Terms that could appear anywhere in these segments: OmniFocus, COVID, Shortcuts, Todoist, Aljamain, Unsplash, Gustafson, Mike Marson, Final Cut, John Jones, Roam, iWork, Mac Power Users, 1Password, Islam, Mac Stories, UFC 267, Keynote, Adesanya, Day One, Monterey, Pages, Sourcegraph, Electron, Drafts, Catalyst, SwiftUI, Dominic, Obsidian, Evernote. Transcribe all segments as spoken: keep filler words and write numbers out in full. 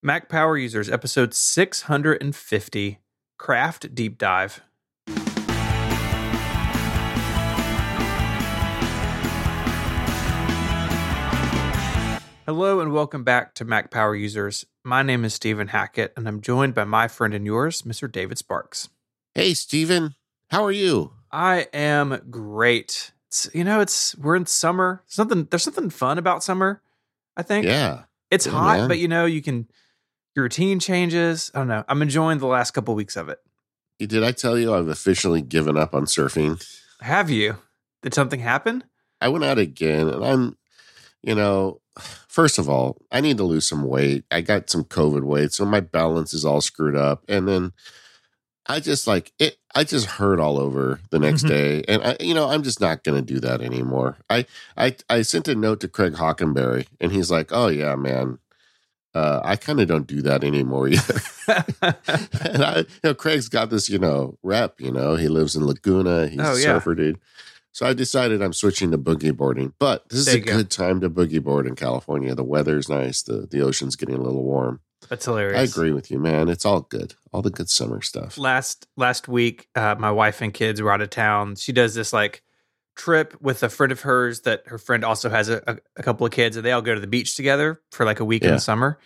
Mac Power Users, episode six hundred fifty, Craft Deep Dive. Hello and welcome back to Mac Power Users. My name is Stephen Hackett, and I'm joined by my friend and yours, Mister David Sparks. Hey, Stephen. How are you? I am great. It's, you know, it's we're in summer. Something There's something fun about summer, I think. Yeah. It's yeah, hot, man. But you know, you can... Your routine changes. I don't know. I'm enjoying the last couple weeks of it. Did I tell you I've officially given up on surfing? Have you? Did something happen? I went out again, and I'm, you know, first of all, I need to lose some weight. I got some COVID weight, so my balance is all screwed up. And then I just like it. I just hurt all over the next mm-hmm. day, and I, you know, I'm just not going to do that anymore. I, I, I sent a note to Craig Hockenberry, and he's like, "Oh yeah, man." Uh, I kind of don't do that anymore either. And I, you know, Craig's got this, you know, rep, you know, he lives in Laguna. He's oh, a yeah. surfer dude. So I decided I'm switching to boogie boarding, but this there is a go. good time to boogie board in California. The weather's nice. The, the ocean's getting a little warm. That's hilarious. I agree with you, man. It's all good. All the good summer stuff. Last, last week, uh, my wife and kids were out of town. She does this like trip with a friend of hers that her friend also has a, a, a couple of kids, and they all go to the beach together for like a week yeah. in the summer.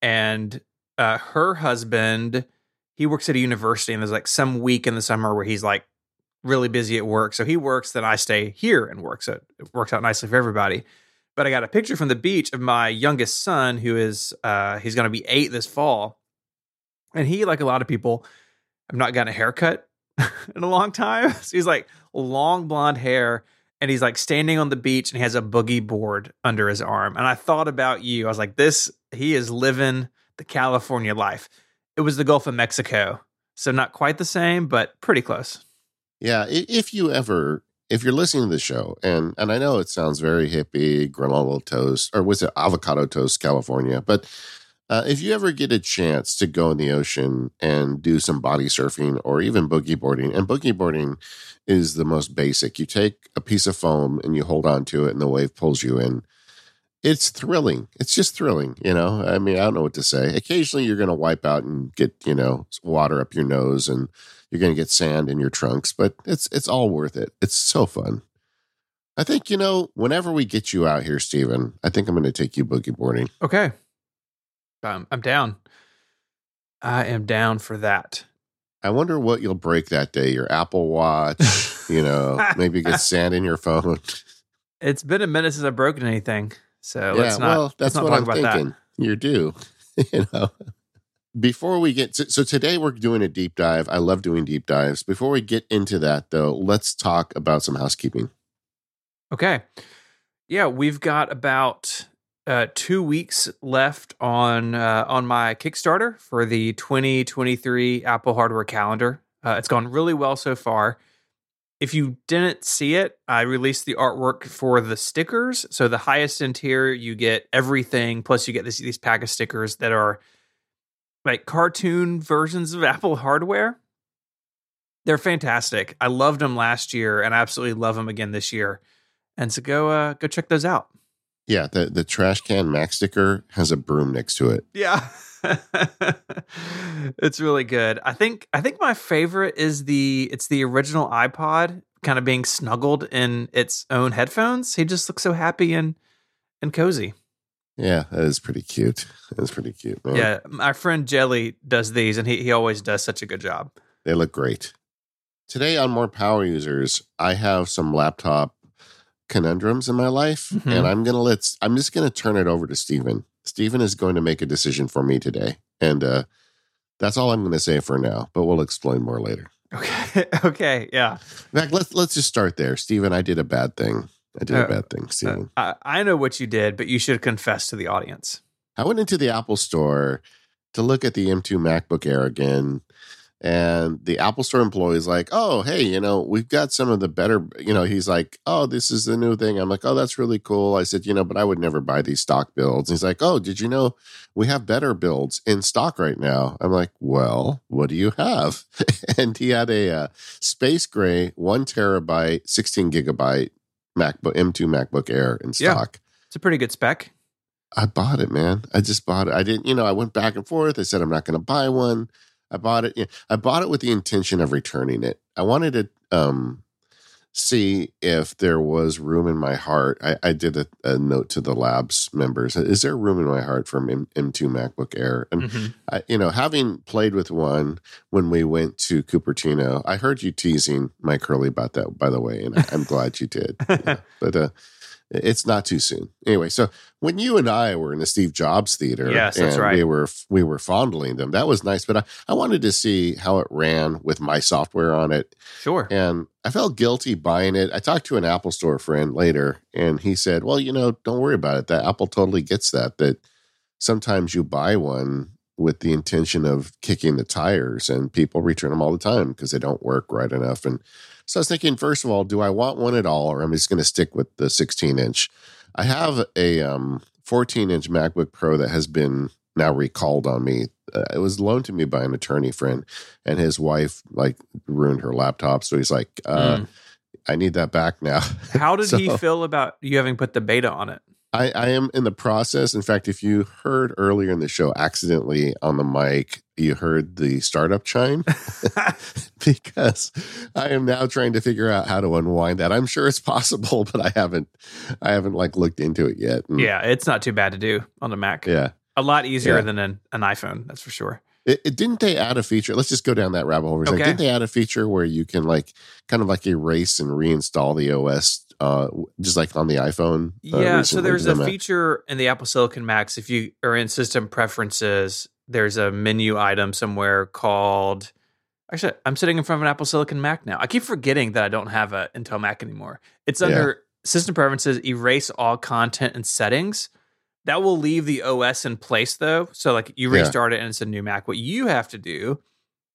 And uh, her husband, he works at a university, and there's like some week in the summer where he's like really busy at work. So he works, then I stay here and work. So it works out nicely for everybody. But I got a picture from the beach of my youngest son, who is, uh, he's going to be eight this fall. And he, like a lot of people, I've not gotten a haircut in a long time. So he's like long blonde hair, and he's like standing on the beach, and he has a boogie board under his arm. And I thought about you. I was like, this, he is living the California life. It was the Gulf of Mexico. So not quite the same, but pretty close. Yeah. If you ever, if you're listening to the show, and, and I know it sounds very hippie, granola toast, or was it avocado toast, California, but Uh, if you ever get a chance to go in the ocean and do some body surfing or even boogie boarding, and boogie boarding is the most basic. You take a piece of foam and you hold on to it, and the wave pulls you in. It's thrilling. It's just thrilling, you know? I mean, I don't know what to say. Occasionally, you're going to wipe out and get, you know, water up your nose, and you're going to get sand in your trunks, but it's it's all worth it. It's so fun. I think, you know, whenever we get you out here, Stephen, I think I'm going to take you boogie boarding. Okay. Um, I'm down. I am down for that. I wonder what you'll break that day. Your Apple Watch, you know, maybe get sand in your phone. It's been a minute since I've broken anything. So yeah, let's not, well, that's let's not what talk I'm about thinking. That. You're due. You know, before we get to, so today we're doing a deep dive. I love doing deep dives. Before we get into that, though, let's talk about some housekeeping. Okay. Yeah, we've got about... Uh, two weeks left on uh, on my Kickstarter for the twenty twenty-three Apple hardware calendar. Uh, it's gone really well so far. If you didn't see it, I released the artwork for the stickers. So the highest end tier, you get everything. Plus, you get this, these pack of stickers that are like cartoon versions of Apple hardware. They're fantastic. I loved them last year, and I absolutely love them again this year. And so go uh, go check those out. Yeah, the, the trash can Mac sticker has a broom next to it. Yeah. It's really good. I think I think my favorite is the it's the original iPod kind of being snuggled in its own headphones. He just looks so happy and and cozy. Yeah, that is pretty cute. That's pretty cute, man. Yeah, my friend Jelly does these, and he he always does such a good job. They look great. Today on More Power Users, I have some laptop conundrums in my life, mm-hmm. and I'm gonna let's I'm just gonna turn it over to Stephen. Stephen is going to make a decision for me today, and uh that's all I'm gonna say for now, but we'll explain more later. Okay. Okay, yeah. In fact, let's let's just start there. Stephen, I did a bad thing. I did uh, a bad thing, Stephen. Uh, I, I know what you did, but you should confess to the audience. I went into the Apple Store to look at the M two MacBook Air again. And the Apple Store employee is like, oh, hey, you know, we've got some of the better, you know, he's like, oh, this is the new thing. I'm like, oh, that's really cool. I said, you know, but I would never buy these stock builds. And he's like, oh, did you know we have better builds in stock right now? I'm like, well, what do you have? And he had a uh, space gray, one terabyte, sixteen gigabyte MacBook M two MacBook Air in stock. Yeah, it's a pretty good spec. I bought it, man. I just bought it. I didn't, you know, I went back and forth. I said, I'm not going to buy one. I bought it. I bought it with the intention of returning it. I wanted to um, see if there was room in my heart. I, I did a, a note to the labs members. Is there room in my heart for an M two MacBook Air? And, mm-hmm. I, you know, having played with one when we went to Cupertino, I heard you teasing Mike Hurley about that, by the way, and I, I'm glad you did. Yeah. But, uh, it's not too soon. Anyway, so when you and I were in the Steve Jobs Theater, yes, that's and right. we were we were fondling them, that was nice. But I, I wanted to see how it ran with my software on it. Sure. And I felt guilty buying it. I talked to an Apple store friend later, and he said, well, you know, don't worry about it. That Apple totally gets that, that sometimes you buy one with the intention of kicking the tires, and people return them all the time because they don't work right enough. And so I was thinking, first of all, do I want one at all, or I'm just going to stick with the sixteen inch? I have a um, fourteen inch MacBook Pro that has been now recalled on me. Uh, it was loaned to me by an attorney friend, and his wife like ruined her laptop. So he's like, uh, mm. I need that back now. How did so, he feel about you having put the beta on it? I, I am in the process. In fact, if you heard earlier in the show, accidentally on the mic, you heard the startup chime because I am now trying to figure out how to unwind that. I'm sure it's possible, but I haven't, I haven't like looked into it yet. And yeah, it's not too bad to do on the Mac. Yeah, a lot easier yeah. than an, an iPhone, that's for sure. It, it didn't they add a feature? Let's just go down that rabbit hole. Okay. Didn't they add a feature where you can like kind of like erase and reinstall the O S uh, just like on the iPhone? Uh, yeah. So there's a feature in the Apple Silicon Macs. If you are in System Preferences, there's a menu item somewhere called. Actually, I'm sitting in front of an Apple Silicon Mac now. I keep forgetting that I don't have an Intel Mac anymore. It's under yeah. System Preferences, Erase All Content and Settings. That will leave the O S in place, though. So, like, you restart yeah. it and it's a new Mac. What you have to do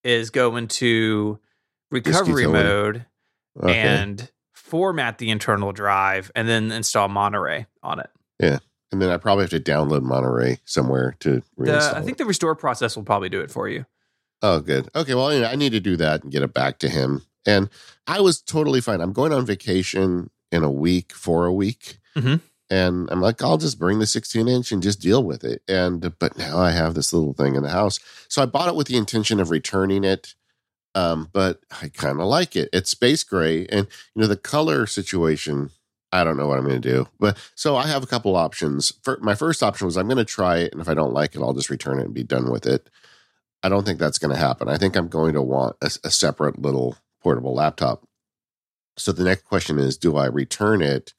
is go into recovery mode okay. and format the internal drive and then install Monterey on it. Yeah. And then I probably have to download Monterey somewhere to reinstall the, I think the restore process will probably do it for you. Oh, good. Okay. Well, you know, I need to do that and get it back to him. And I was totally fine. I'm going on vacation in a week for a week. Mm-hmm. And I'm like, I'll just bring the sixteen inch and just deal with it. And but now I have this little thing in the house. So I bought it with the intention of returning it. Um, but I kind of like it. It's space gray. And, you know, the color situation, I don't know what I'm going to do. But so I have a couple options. For, my first option was I'm going to try it. And if I don't like it, I'll just return it and be done with it. I don't think that's going to happen. I think I'm going to want a, a separate little portable laptop. So the next question is, do I return it?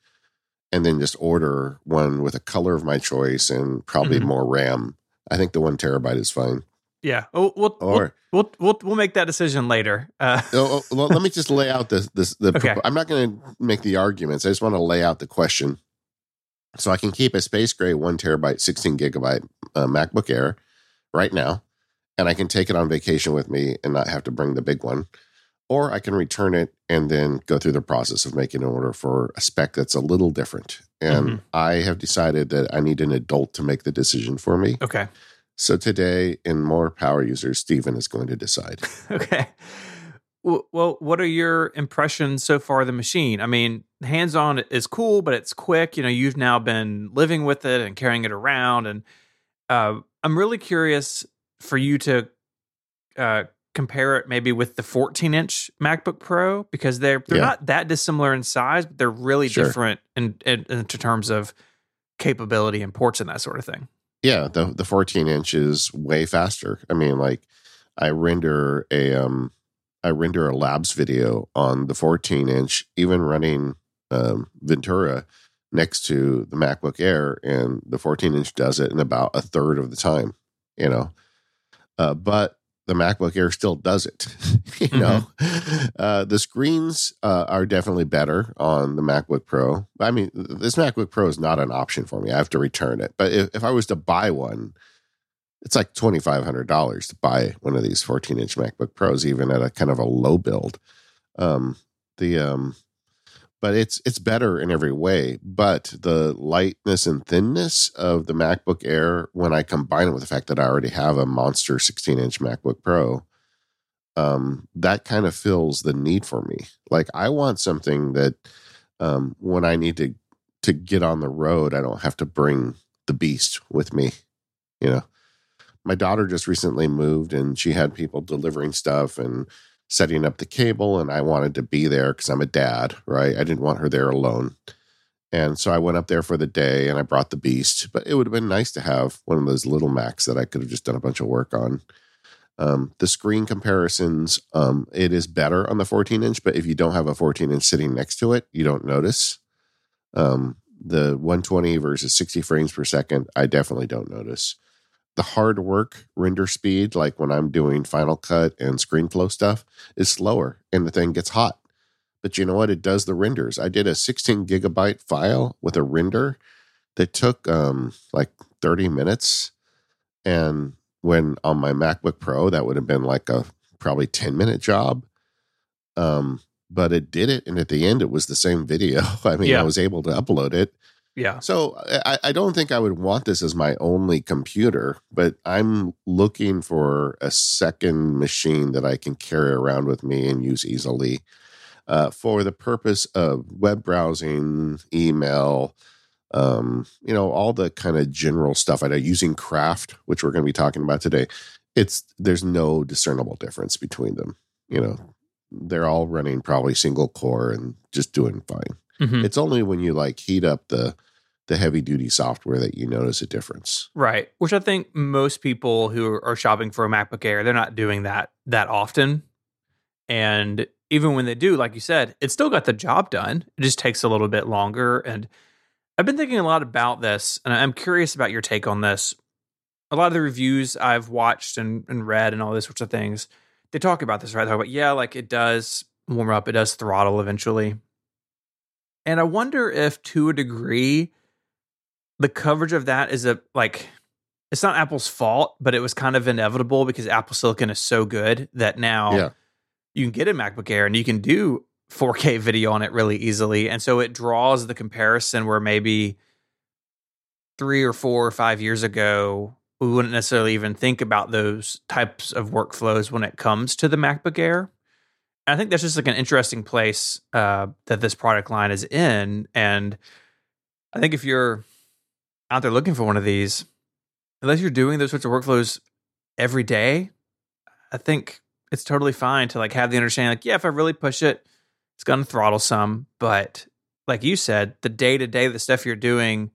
And then just order one with a color of my choice and probably mm-hmm. more RAM. I think the one terabyte is fine. Yeah, we'll we'll or, we'll, we'll we'll make that decision later. Uh. oh, oh, well, let me just lay out this this. The, okay. I'm not going to make the arguments. I just want to lay out the question, so I can keep a space gray one terabyte, sixteen gigabyte uh, MacBook Air right now, and I can take it on vacation with me and not have to bring the big one. Or I can return it and then go through the process of making an order for a spec that's a little different. And mm-hmm. I have decided that I need an adult to make the decision for me. Okay. So today, in More Power Users, Stephen is going to decide. Okay. Well, what are your impressions so far of the machine? I mean, hands-on is cool, but it's quick. You know, you've now been living with it and carrying it around. And uh, I'm really curious for you to... Uh, compare it maybe with the fourteen inch MacBook Pro, because they're they're yeah. not that dissimilar in size, but they're really sure. different in, in in terms of capability and ports and that sort of thing. Yeah, the the fourteen inch is way faster. I mean, like I render a um I render a labs video on the fourteen inch, even running um, Ventura next to the MacBook Air, and the fourteen inch does it in about a third of the time. You know, uh, but the MacBook Air still does it. You know, mm-hmm. uh, the screens uh, are definitely better on the MacBook Pro. I mean, this MacBook Pro is not an option for me. I have to return it. But if, if I was to buy one, it's like twenty-five hundred dollars to buy one of these fourteen inch MacBook Pros, even at a kind of a low build. Um, the um, but it's it's better in every way. But the lightness and thinness of the MacBook Air, when I combine it with the fact that I already have a monster sixteen inch MacBook Pro, um, that kind of fills the need for me. Like, I want something that um, when I need to, to get on the road, I don't have to bring the beast with me. You know, my daughter just recently moved and she had people delivering stuff and setting up the cable, and I wanted to be there because I'm a dad, right? I didn't want her there alone. And so I went up there for the day and I brought the beast, but it would have been nice to have one of those little Macs that I could have just done a bunch of work on. Um, the screen comparisons, um, it is better on the fourteen inch, but if you don't have a fourteen inch sitting next to it, you don't notice. Um, the one twenty versus sixty frames per second, I definitely don't notice. The hard work render speed, like when I'm doing Final Cut and ScreenFlow stuff, is slower and the thing gets hot. But you know what? It does the renders. I did a sixteen gigabyte file with a render that took um, like thirty minutes. And when on my MacBook Pro, that would have been like a probably ten minute job. Um, but it did it. And at the end, it was the same video. I mean, yeah. I was able to upload it. Yeah. So I, I don't think I would want this as my only computer, but I'm looking for a second machine that I can carry around with me and use easily. Uh, for the purpose of web browsing, email, um, you know, all the kind of general stuff. I know using Craft, which we're going to be talking about today, it's there's no discernible difference between them. You know, they're all running probably single core and just doing fine. Mm-hmm. It's only when you like heat up the the heavy duty software that you notice a difference. Right, which I think most people who are shopping for a MacBook Air, they're not doing that that often, and even when they do, like you said, it's still got the job done. It just takes a little bit longer. And I've been thinking a lot about this, and I'm curious about your take on this. A lot of the reviews I've watched and, and read and all these sorts of things, they talk about this, right? They talk about, yeah, like it does warm up. It does throttle eventually. And I wonder if, to a degree, the coverage of that is a, like, it's not Apple's fault, but it was kind of inevitable because Apple Silicon is so good that now... Yeah. You can get a MacBook Air and you can do four K video on it really easily. And so it draws the comparison where maybe three or four or five years ago, we wouldn't necessarily even think about those types of workflows when it comes to the MacBook Air. And I think that's just like an interesting place uh, that this product line is in. And I think if you're out there looking for one of these, unless you're doing those sorts of workflows every day, I think... it's totally fine to like have the understanding, like, yeah, if I really push it, it's going to throttle some. But like you said, the day to day, the stuff you're doing,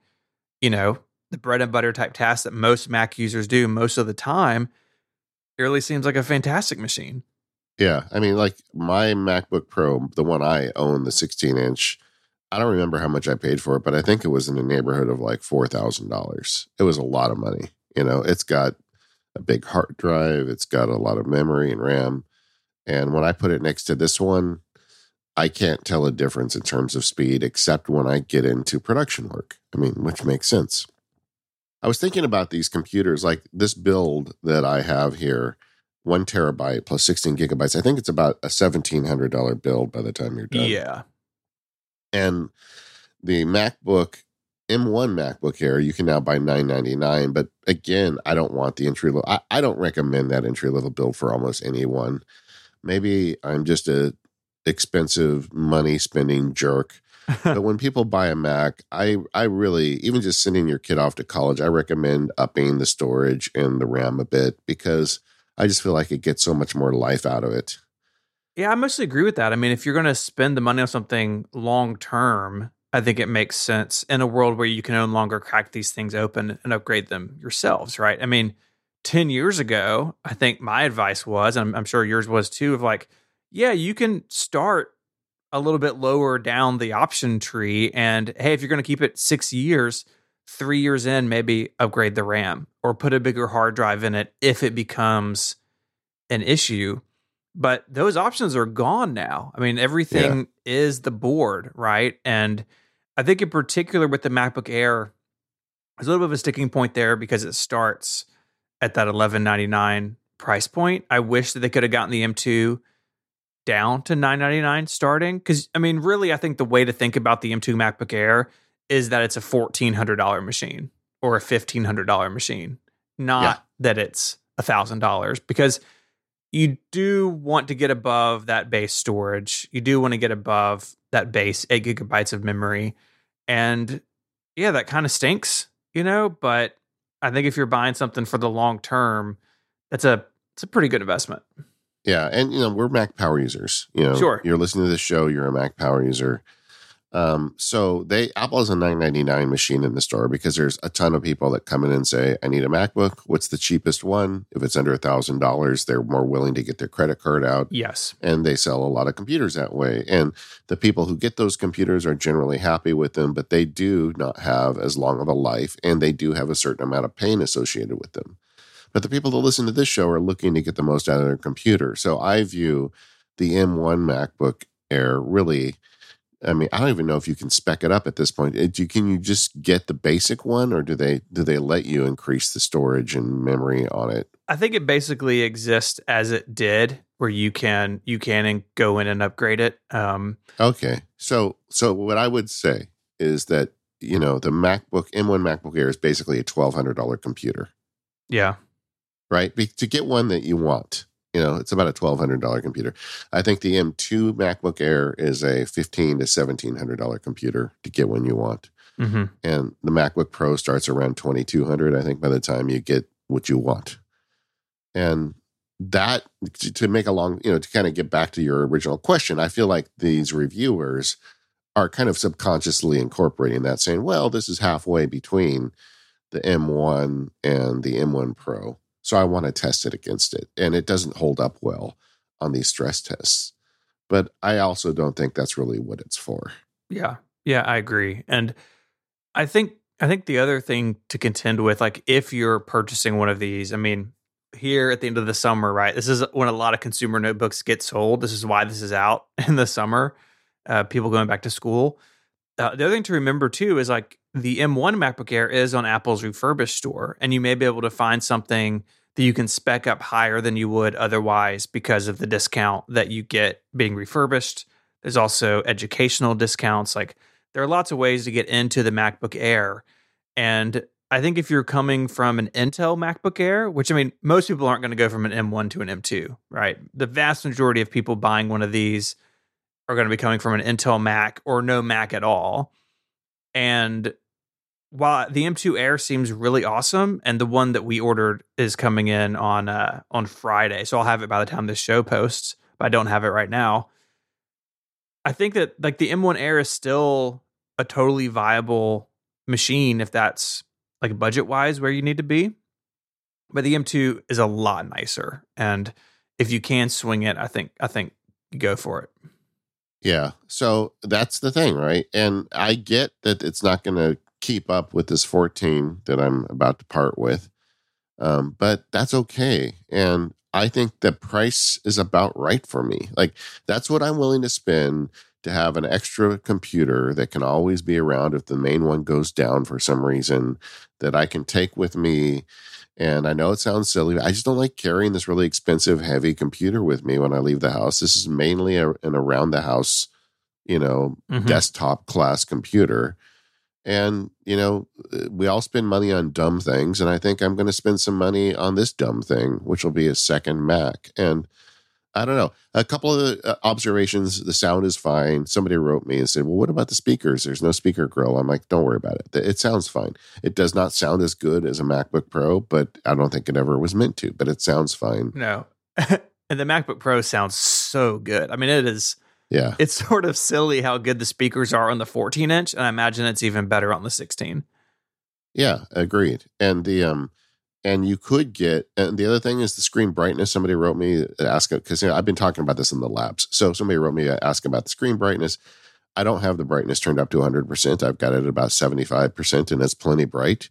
you know, the bread and butter type tasks that most Mac users do most of the time, it really seems like a fantastic machine. Yeah. I mean, like my MacBook Pro, the one I own, the sixteen inch, I don't remember how much I paid for it, but I think it was in the neighborhood of like four thousand dollars. It was a lot of money. You know, it's got a big hard drive. It's got a lot of memory and RAM. And when I put it next to this one, I can't tell a difference in terms of speed, except when I get into production work. I mean, which makes sense. I was thinking about these computers, like this build that I have here, one terabyte plus sixteen gigabytes. I think it's about a seventeen hundred dollars build by the time you're done. Yeah. And the MacBook M one MacBook Air, you can now buy nine ninety-nine, but again, I don't want the entry level. I, I don't recommend that entry level build for almost anyone. Maybe I'm just a expensive money spending jerk, but when people buy a Mac, I I really, even just sending your kid off to college, I recommend upping the storage and the RAM a bit because I just feel like it gets so much more life out of it. Yeah, I mostly agree with that. I mean, if you're going to spend the money on something long term, I think it makes sense in a world where you can no longer crack these things open and upgrade them yourselves, right? I mean, ten years ago, I think my advice was, and I'm, I'm sure yours was too, of like, yeah, you can start a little bit lower down the option tree. And hey, if you're going to keep it six years, three years in, maybe upgrade the RAM or put a bigger hard drive in it if it becomes an issue. But those options are gone now. I mean, everything yeah. is the board, right? And I think in particular with the MacBook Air, there's a little bit of a sticking point there because it starts at that eleven ninety-nine price point. I wish that they could have gotten the M two down to nine ninety-nine starting. Because, I mean, really, I think the way to think about the M two MacBook Air is that it's a fourteen hundred dollars machine or a fifteen hundred dollars machine, not yeah. that it's one thousand dollars. Because you do want to get above that base storage. You do want to get above that base eight gigabytes of memory. And yeah, that kind of stinks. you know, but I think if you're buying something for the long term, that's a it's a pretty good investment. Yeah, and you know, we're Mac Power Users. You know, sure. You're listening to this show, you're a Mac Power User. Um, so they Apple has a nine ninety-nine machine in the store because there's a ton of people that come in and say, I need a MacBook. What's the cheapest one? If it's under a thousand dollars, they're more willing to get their credit card out. Yes. And they sell a lot of computers that way. And the people who get those computers are generally happy with them, but they do not have as long of a life, and they do have a certain amount of pain associated with them. But the people that listen to this show are looking to get the most out of their computer. So I view the M one MacBook Air really, I mean, I don't even know if you can spec it up at this point. It, you, can you just get the basic one, or do they do they let you increase the storage and memory on it? I think it basically exists as it did, where you can you can go in and upgrade it. Um, okay, so so what I would say is that, you know, the MacBook M one MacBook Air is basically a twelve hundred dollars computer. Yeah. Right? Be- to get one that you want, you know, it's about a twelve hundred dollars computer. I think the M two MacBook Air is a fifteen hundred to seventeen hundred dollars computer to get one you want. Mm-hmm. And the MacBook Pro starts around twenty-two hundred dollars, I think, by the time you get what you want. And that, to, to make a long, you know, to kind of get back to your original question, I feel like these reviewers are kind of subconsciously incorporating that, saying, well, this is halfway between the M one and the M one Pro. So I want to test it against it. And it doesn't hold up well on these stress tests. But I also don't think that's really what it's for. Yeah. Yeah, I agree. And I think I think the other thing to contend with, like if you're purchasing one of these, I mean, here at the end of the summer, right? This is when a lot of consumer notebooks get sold. This is why this is out in the summer. Uh, people going back to school. Uh, the other thing to remember, too, is like the M one MacBook Air is on Apple's refurbished store, and you may be able to find something that you can spec up higher than you would otherwise because of the discount that you get being refurbished. There's also educational discounts. Like there are lots of ways to get into the MacBook Air. And I think if you're coming from an Intel MacBook Air, which, I mean, most people aren't going to go from an M one to an M two, right? The vast majority of people buying one of these are going to be coming from an Intel Mac or no Mac at all. And while the M two Air seems really awesome, and the one that we ordered is coming in on uh, on Friday, so I'll have it by the time this show posts, but I don't have it right now. I think that like the M one Air is still a totally viable machine if that's like budget-wise where you need to be. But the M two is a lot nicer, and if you can swing it, I think I think you go for it. Yeah, so that's the thing, right? And I get that it's not going to keep up with this fourteen that I'm about to part with, um, but that's okay. And I think the price is about right for me. Like, that's what I'm willing to spend to have an extra computer that can always be around if the main one goes down for some reason, that I can take with me. And I know it sounds silly, but I just don't like carrying this really expensive, heavy computer with me when I leave the house. This is mainly a, an around-the-house, you know, mm-hmm. desktop-class computer. And, you know, we all spend money on dumb things, and I think I'm going to spend some money on this dumb thing, which will be a second Mac. And I don't know. A couple of the observations, the sound is fine. Somebody wrote me and said, well, what about the speakers? There's no speaker grill. I'm like, don't worry about it. It sounds fine. It does not sound as good as a MacBook Pro, but I don't think it ever was meant to, but it sounds fine. No. And the MacBook Pro sounds so good. I mean, it is. Yeah. It's sort of silly how good the speakers are on the fourteen inch. And I imagine it's even better on the sixteen. Yeah, agreed. And the, um, And you could get, and the other thing is the screen brightness. Somebody wrote me asking, because you know, I've been talking about this in the labs. So somebody wrote me asking about the screen brightness. I don't have the brightness turned up to one hundred percent. I've got it at about seventy-five percent, and it's plenty bright.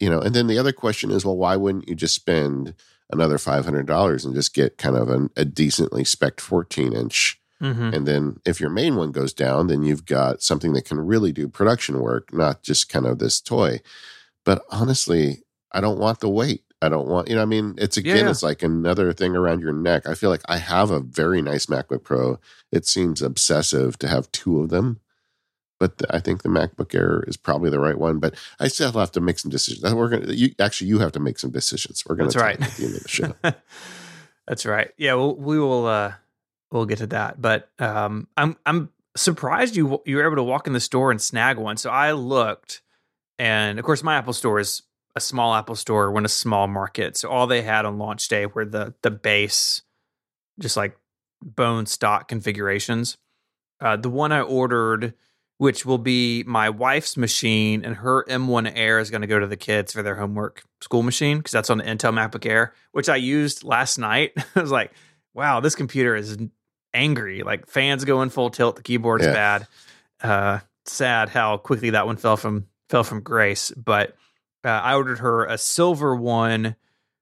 You know, and then the other question is, well, why wouldn't you just spend another five hundred dollars and just get kind of an, a decently spec'd fourteen inch? Mm-hmm. And then if your main one goes down, then you've got something that can really do production work, not just kind of this toy. But honestly, I don't want the weight. I don't want, you know, I mean, it's again, yeah. It's like another thing around your neck. I feel like I have a very nice MacBook Pro. It seems obsessive to have two of them, but the, I think the MacBook Air is probably the right one, but I still have to make some decisions. We're gonna, you, actually, you have to make some decisions. We're going to talk at the end of the show. That's right. Yeah, we'll, we will, uh, we'll get to that, but um, I'm, I'm surprised you, you were able to walk in the store and snag one. So I looked And of course, my Apple store is a small Apple store. We're in a small market. So all they had on launch day were the the base, just like bone stock configurations. Uh, the one I ordered, which will be my wife's machine, and her M one Air is going to go to the kids for their homework school machine, because that's on the Intel MacBook Air, which I used last night. I was like, wow, this computer is angry. Like, fans going full tilt. The keyboard's yeah. bad. Uh, sad how quickly that one fell from fell from grace. But uh, I ordered her a silver one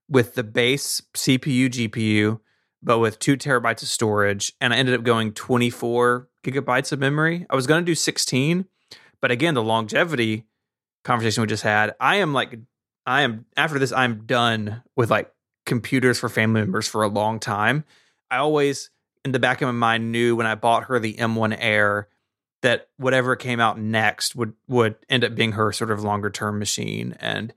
with the base C P U, G P U, but with two terabytes of storage. And I ended up going twenty-four gigabytes of memory. I was going to do sixteen, but again, the longevity conversation we just had, I am like, I am after this, I'm done with like computers for family members for a long time. I always, in the back of my mind, knew when I bought her the M one Air that whatever came out next would, would end up being her sort of longer term machine. And,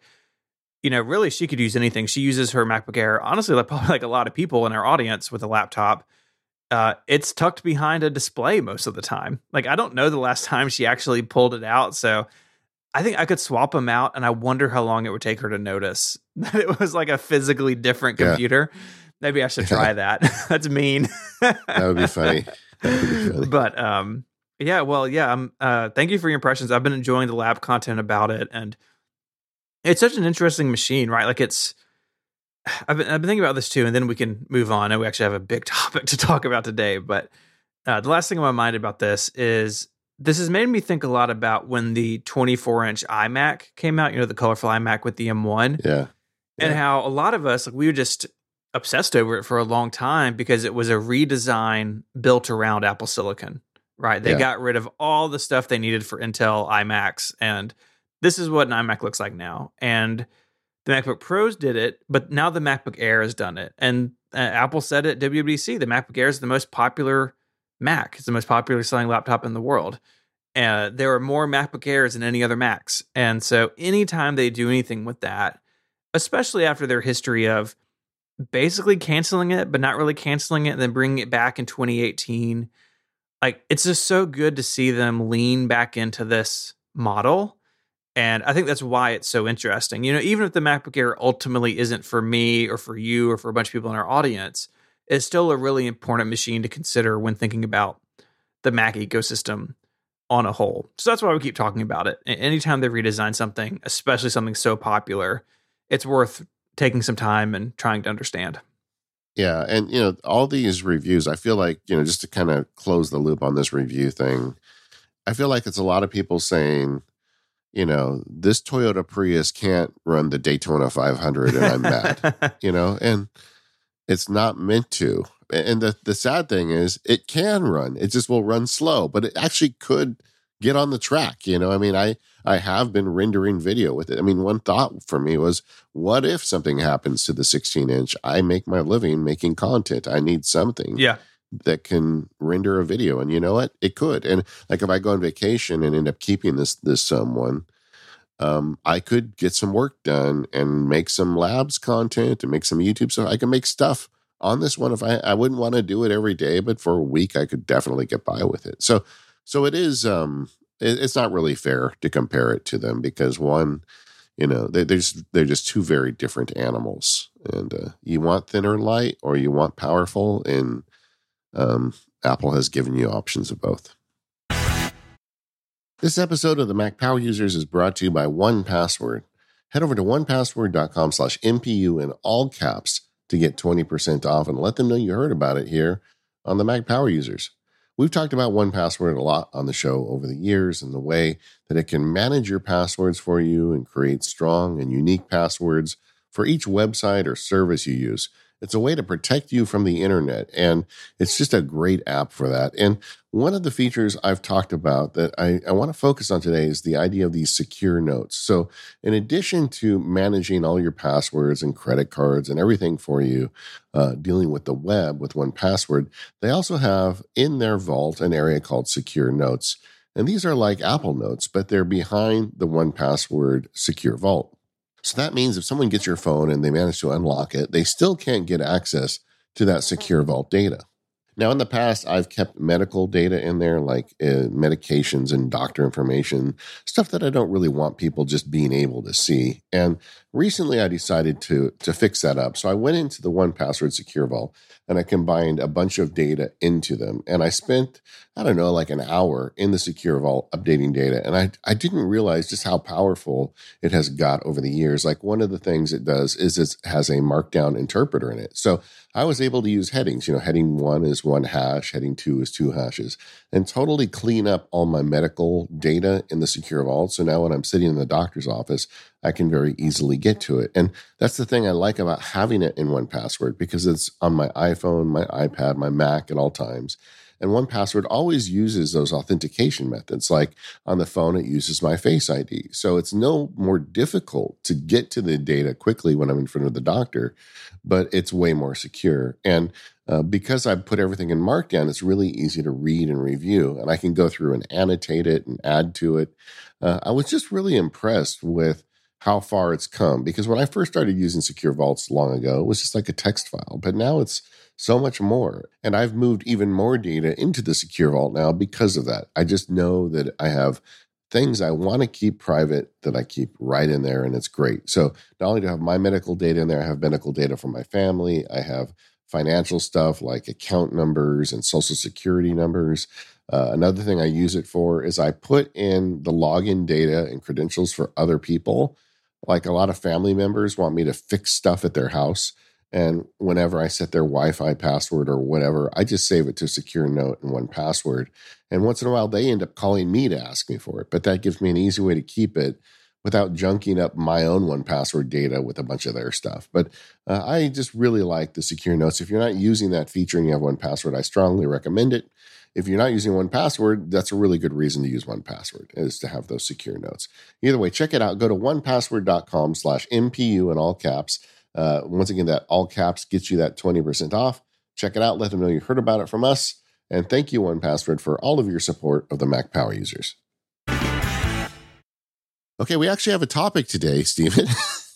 you know, really she could use anything. She uses her MacBook Air, honestly, like probably like a lot of people in our audience with a laptop. Uh, it's tucked behind a display most of the time. Like, I don't know the last time she actually pulled it out. So I think I could swap them out, and I wonder how long it would take her to notice that it was like a physically different computer. Yeah. Maybe I should try yeah. that. That's mean. That would be funny. That would be funny. But um, yeah, well, yeah. Um, uh, thank you for your impressions. I've been enjoying the lab content about it, and it's such an interesting machine, right? Like, it's, I've been, I've been thinking about this too, and then we can move on. And we actually have a big topic to talk about today. But uh, the last thing in my mind about this is this has made me think a lot about when the twenty-four inch iMac came out, you know, the colorful iMac with the M one. Yeah. yeah. And how a lot of us, like, we were just obsessed over it for a long time because it was a redesign built around Apple Silicon, right? They yeah. got rid of all the stuff they needed for Intel iMacs. And this is what an iMac looks like now. And the MacBook Pros did it, but now the MacBook Air has done it. And uh, Apple said at W W D C, the MacBook Air is the most popular Mac. It's the most popular selling laptop in the world. Uh, there are more MacBook Airs than any other Macs. And so anytime they do anything with that, especially after their history of basically canceling it, but not really canceling it, and then bringing it back in twenty eighteen, like, it's just so good to see them lean back into this model. And I think that's why it's so interesting. You know, even if the MacBook Air ultimately isn't for me or for you or for a bunch of people in our audience, it's still a really important machine to consider when thinking about the Mac ecosystem on a whole. So that's why we keep talking about it. And anytime they redesign something, especially something so popular, it's worth taking some time and trying to understand. Yeah. And, you know, all these reviews, I feel like, you know, just to kind of close the loop on this review thing, I feel like it's a lot of people saying, you know, this Toyota Prius can't run the Daytona five hundred, and I'm mad, you know, and it's not meant to. And the, the sad thing is it can run. It just will run slow, but it actually could get on the track. You know, I mean, I, I have been rendering video with it. I mean, one thought for me was, what if something happens to the sixteen inch? I make my living making content. I need something. Yeah. That can render a video, and you know what? It could. And like, if I go on vacation and end up keeping this this someone, um, I could get some work done and make some labs content and make some YouTube stuff. I can make stuff on this one. If I I wouldn't want to do it every day, but for a week, I could definitely get by with it. So so it is. Um, it, it's not really fair to compare it to them because one, you know, they, they're just, they're just two very different animals. And uh, you want thinner light or you want powerful, and Um, Apple has given you options of both. This episode of the Mac Power Users is brought to you by one Password. Head over to one password dot com slash M P U in all caps to get twenty percent off, and let them know you heard about it here on the Mac Power Users. We've talked about one Password a lot on the show over the years, and the way that it can manage your passwords for you and create strong and unique passwords for each website or service you use. It's a way to protect you from the internet, and it's just a great app for that. And one of the features I've talked about that I, I want to focus on today is the idea of these secure notes. So in addition to managing all your passwords and credit cards and everything for you, uh, dealing with the web with one Password, they also have in their vault an area called secure notes. And these are like Apple Notes, but they're behind the one Password secure vault. So that means if someone gets your phone and they manage to unlock it, they still can't get access to that secure vault data. Now, in the past, I've kept medical data in there, like uh, medications and doctor information, stuff that I don't really want people just being able to see. And recently, I decided to, to fix that up. So I went into the one Password Secure Vault, and I combined a bunch of data into them. And I spent, I don't know, like an hour in the Secure Vault updating data. And I, I didn't realize just how powerful it has got over the years. Like, one of the things it does is it has a Markdown interpreter in it. So I was able to use headings. You know, heading one is one hash, heading two is two hashes, and totally clean up all my medical data in the Secure Vault. So now when I'm sitting in the doctor's office, I can very easily get to it. And that's the thing I like about having it in one Password, because it's on my iPhone, my iPad, my Mac at all times. And one Password always uses those authentication methods. Like on the phone, it uses my Face I D. So it's no more difficult to get to the data quickly when I'm in front of the doctor, but it's way more secure. And uh, because I put everything in Markdown, it's really easy to read and review. And I can go through and annotate it and add to it. Uh, I was just really impressed with how far it's come. Because when I first started using Secure Vaults long ago, it was just like a text file. But now it's so much more. And I've moved even more data into the Secure Vault now because of that. I just know that I have things I want to keep private that I keep right in there, and it's great. So not only do I have my medical data in there, I have medical data from my family. I have financial stuff like account numbers and social security numbers. Uh, another thing I use it for is I put in the login data and credentials for other people. Like, a lot of family members want me to fix stuff at their house. And whenever I set their Wi-Fi password or whatever, I just save it to a secure note in one Password. And once in a while, they end up calling me to ask me for it. But that gives me an easy way to keep it without junking up my own one Password data with a bunch of their stuff. But uh, I just really like the secure notes. If you're not using that feature and you have one Password, I strongly recommend it. If you're not using one Password, that's a really good reason to use one Password, is to have those secure notes. Either way, check it out. Go to one password dot com slash M P U in all caps. Uh, once again, that all caps gets you that twenty percent off. Check it out. Let them know you heard about it from us. And thank you, one Password, for all of your support of the Mac Power Users. Okay, we actually have a topic today, Stephen.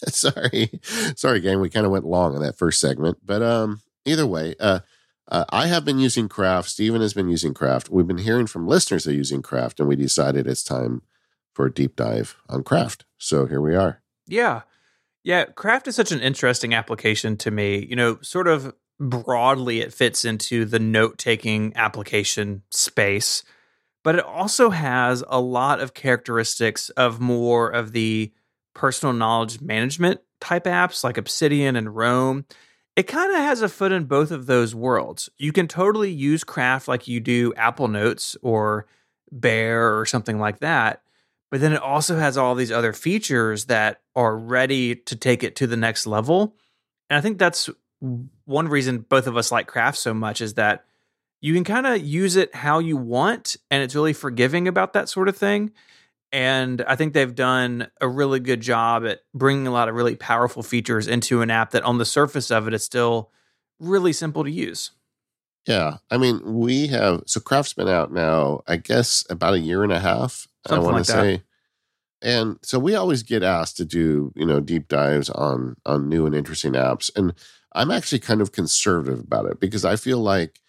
Sorry. Sorry, gang. We kind of went long in that first segment. But um, either way, uh, Uh, I have been using Craft. Stephen has been using Craft. We've been hearing from listeners that are using Craft, and we decided it's time for a deep dive on Craft. So here we are. Yeah. Yeah. Craft is such an interesting application to me. You know, sort of broadly, it fits into the note-taking application space, but it also has a lot of characteristics of more of the personal knowledge management type apps like Obsidian and Roam. It kind of has a foot in both of those worlds. You can totally use Craft like you do Apple Notes or Bear or something like that. But then it also has all these other features that are ready to take it to the next level. And I think that's one reason both of us like Craft so much, is that you can kind of use it how you want, and it's really forgiving about that sort of thing. And I think they've done a really good job at bringing a lot of really powerful features into an app that on the surface of it is still really simple to use. Yeah. I mean, we have, so Craft's been out now, I guess, about a year and a half, Something I want like to that. say. And so we always get asked to do, you know, deep dives on, on new and interesting apps. And I'm actually kind of conservative about it, because I feel like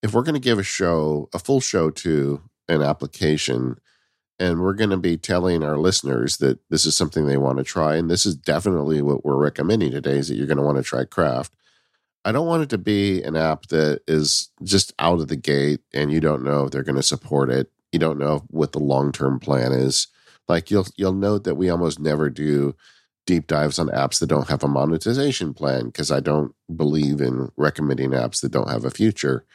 if we're going to give a show, a full show to an application, and we're going to be telling our listeners that this is something they want to try, and this is definitely what we're recommending today, is that you're going to want to try Craft. I don't want it to be an app that is just out of the gate and you don't know if they're going to support it. You don't know what the long-term plan is. Like, you'll you'll note that we almost never do deep dives on apps that don't have a monetization plan, because I don't believe in recommending apps that don't have a future.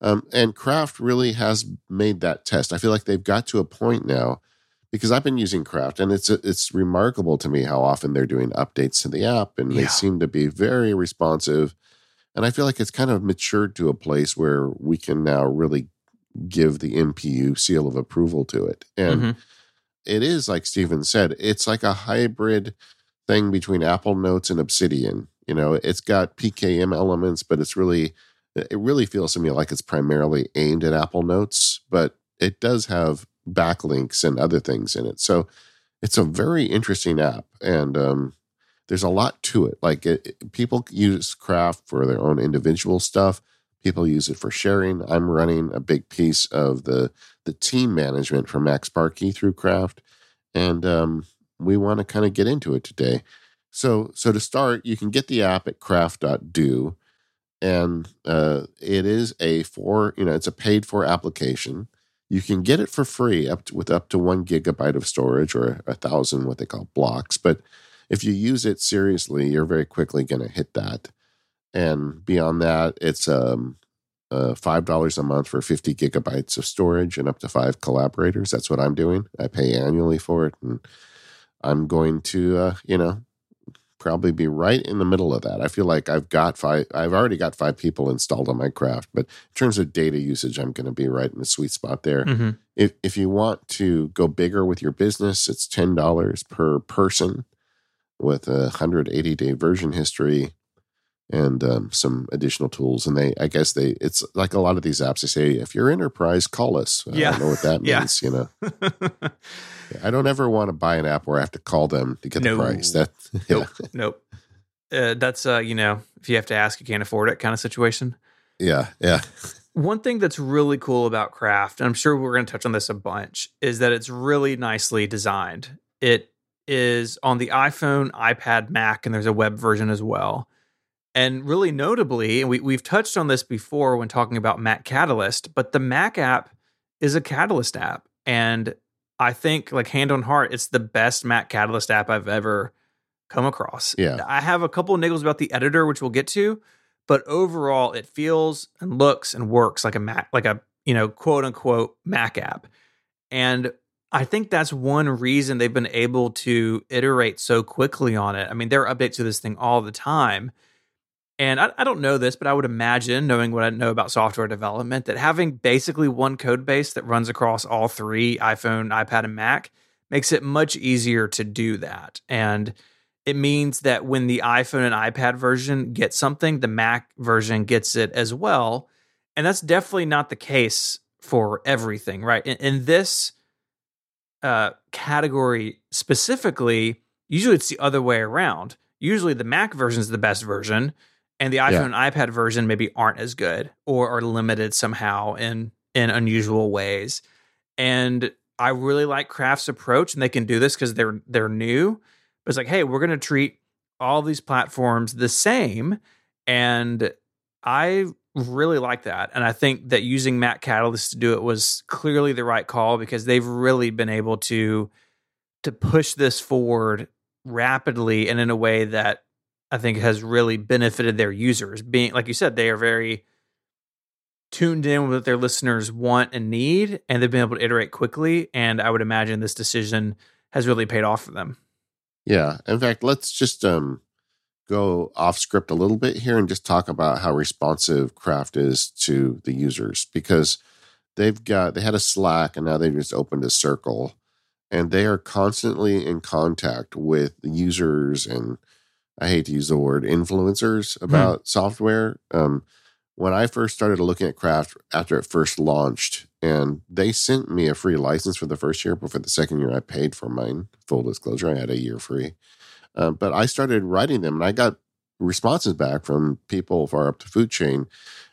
Um, and Craft really has made that test. I feel like they've got to a point now, because I've been using Craft, and it's it's remarkable to me how often they're doing updates to the app, and yeah. they seem to be very responsive. And I feel like it's kind of matured to a place where we can now really give the M P U seal of approval to it. And mm-hmm. it is, like Stephen said, it's like a hybrid thing between Apple Notes and Obsidian. You know, it's got P K M elements, but it's really... It really feels to me like it's primarily aimed at Apple Notes, but it does have backlinks and other things in it. So it's a very interesting app, and um, there's a lot to it. Like, it, people use Craft for their own individual stuff. People use it for sharing. I'm running a big piece of the the team management for Mac Sparky through Craft, and um, we want to kind of get into it today. So, so to start, you can get the app at craft dot do, and uh, it is a for you know it's a paid for application. You can get it for free up to, with up to one gigabyte of storage or a thousand what they call blocks. But if you use it seriously, you're very quickly going to hit that. And beyond that, it's um, uh, five dollars a month for fifty gigabytes of storage and up to five collaborators. That's what I'm doing. I pay annually for it. And I'm going to, uh, you know, probably be right in the middle of that. I feel like I've got five, I've already got five people installed on my Craft, but in terms of data usage, I'm going to be right in the sweet spot there. Mm-hmm. If, if you want to go bigger with your business, it's ten dollars per person with a one hundred eighty day version history. And um, some additional tools, and they, I guess they, it's like a lot of these apps. They say, if you're enterprise, call us. I yeah. don't know what that means. Yeah. You know, I don't ever want to buy an app where I have to call them to get no. the price. That nope, yeah. nope. Uh, that's uh, you know, if you have to ask, you can't afford it, kind of situation. Yeah, yeah. One thing that's really cool about Craft, and I'm sure we're going to touch on this a bunch, is that it's really nicely designed. It is on the iPhone, iPad, Mac, and there's a web version as well. And really notably, and we, we've touched on this before when talking about Mac Catalyst, but the Mac app is a Catalyst app. And I think, like, hand on heart, it's the best Mac Catalyst app I've ever come across. Yeah. I have a couple of niggles about the editor, which we'll get to, but overall it feels and looks and works like a Mac, like a, you know, quote unquote Mac app. And I think that's one reason they've been able to iterate so quickly on it. I mean, there are updates to this thing all the time. And I, I don't know this, but I would imagine, knowing what I know about software development, that having basically one code base that runs across all three, iPhone, iPad, and Mac, makes it much easier to do that. And it means that when the iPhone and iPad version gets something, the Mac version gets it as well. And that's definitely not the case for everything, right? In, in this uh, category specifically, usually it's the other way around. Usually the Mac version is the best version, and the iPhone yeah. and iPad version maybe aren't as good or are limited somehow in, in unusual ways. And I really like Craft's approach, and they can do this because they're they're new. But it's like, hey, we're going to treat all these platforms the same. And I really like that. And I think that using Mac Catalyst to do it was clearly the right call, because they've really been able to, to push this forward rapidly and in a way that I think has really benefited their users. Being, like you said, they are very tuned in with what their listeners want and need, and they've been able to iterate quickly. And I would imagine this decision has really paid off for them. Yeah. In fact, let's just um, go off script a little bit here and just talk about how responsive Craft is to the users, because they've got, they had a Slack, and now they've just opened a Circle, and they are constantly in contact with users and, I hate to use the word, influencers about mm. software. Um, when I first started looking at Craft after it first launched, and they sent me a free license for the first year, but for the second year I paid for mine. Full disclosure, I had a year free. Um, but I started writing them, and I got responses back from people far up the food chain.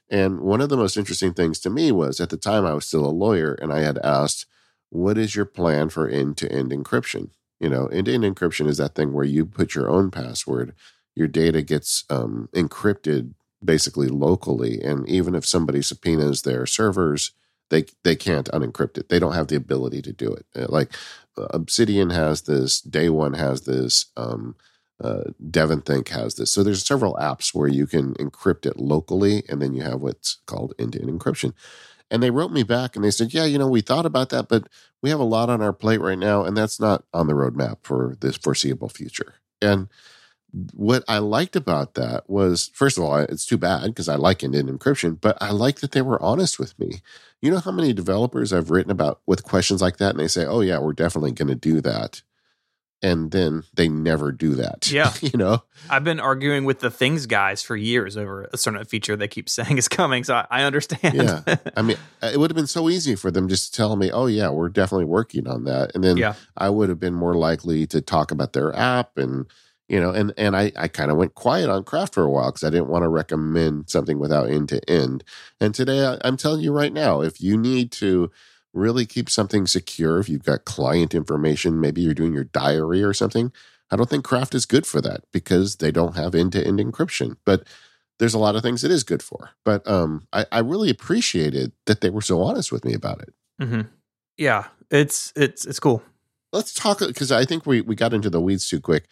And one of the most interesting things to me was, at the time I was still a lawyer, and I had asked, what is your plan for end-to-end encryption? You know, end-to-end encryption is that thing where you put your own password, your data gets um, encrypted basically locally, and even if somebody subpoenas their servers, they they can't unencrypt it. They don't have the ability to do it. Like Obsidian has this, Day One has this, um, uh, DevonThink has this. So there's several apps where you can encrypt it locally, and then you have what's called end-to-end encryption. And they wrote me back and they said, yeah, you know, we thought about that, but we have a lot on our plate right now, and that's not on the roadmap for this foreseeable future. And what I liked about that was, first of all, it's too bad because I like end-to-end encryption, but I like that they were honest with me. You know how many developers I've written about with questions like that, and they say, oh yeah, we're definitely going to do that. And then they never do that. Yeah. You know, I've been arguing with the things guys for years over a certain feature they keep saying is coming. So I, I understand. Yeah. I mean, it would have been so easy for them just to tell me, oh yeah, we're definitely working on that. And then yeah. I would have been more likely to talk about their app and, you know, and, and I, I kind of went quiet on Craft for a while because I didn't want to recommend something without end to end. And today I, I'm telling you right now, if you need to really keep something secure, if you've got client information, maybe you're doing your diary or something, I don't think Craft is good for that because they don't have end-to-end encryption. But there's a lot of things it is good for. But um, I, I really appreciated that they were so honest with me about it. Mm-hmm. Yeah, it's it's it's cool. Let's talk, because I think we, we got into the weeds too quick.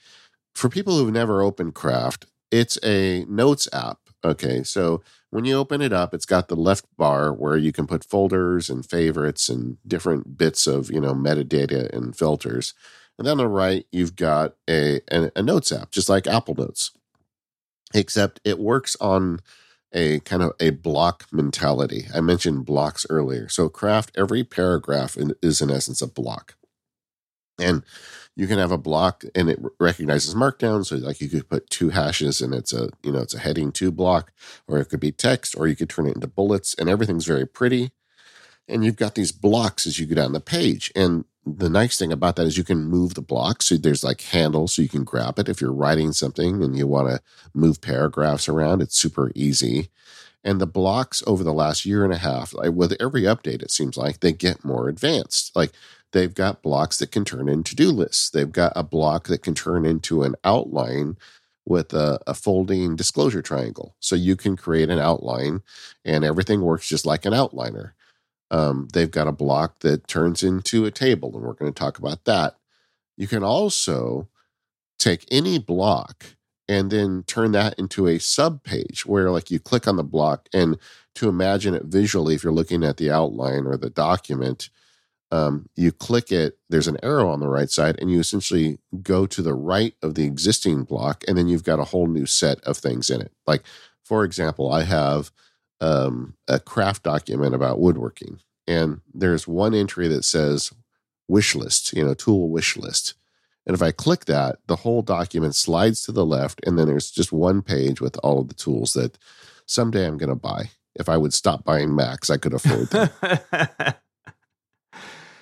For people who've never opened Craft, it's a notes app. Okay, so when you open it up, it's got the left bar where you can put folders and favorites and different bits of, you know, metadata and filters. And then on the right, you've got a, a, a notes app, just like Apple Notes, except it works on a kind of a block mentality. I mentioned blocks earlier. So Craft, every paragraph is in essence a block. And you can have a block and it recognizes Markdown. So like you could put two hashes and it's a, you know, it's a heading two block, or it could be text, or you could turn it into bullets, and everything's very pretty. And you've got these blocks as you go down the page. And the nice thing about that is you can move the block. So there's like handles, so you can grab it. If you're writing something and you want to move paragraphs around, it's super easy. And the blocks over the last year and a half, like with every update, it seems like they get more advanced. Like they've got blocks that can turn into to-do lists. They've got a block that can turn into an outline with a, a folding disclosure triangle. So you can create an outline and everything works just like an outliner. Um, they've got a block that turns into a table, and we're going to talk about that. You can also take any block and then turn that into a sub page where, like, you click on the block, and to imagine it visually, if you're looking at the outline or the document, um, you click it, there's an arrow on the right side, and you essentially go to the right of the existing block, and then you've got a whole new set of things in it. Like, for example, I have Um, a Craft document about woodworking. And there's one entry that says wish list, you know, tool wish list. And if I click that, the whole document slides to the left. And then there's just one page with all of the tools that someday I'm going to buy. If I would stop buying Macs, I could afford them.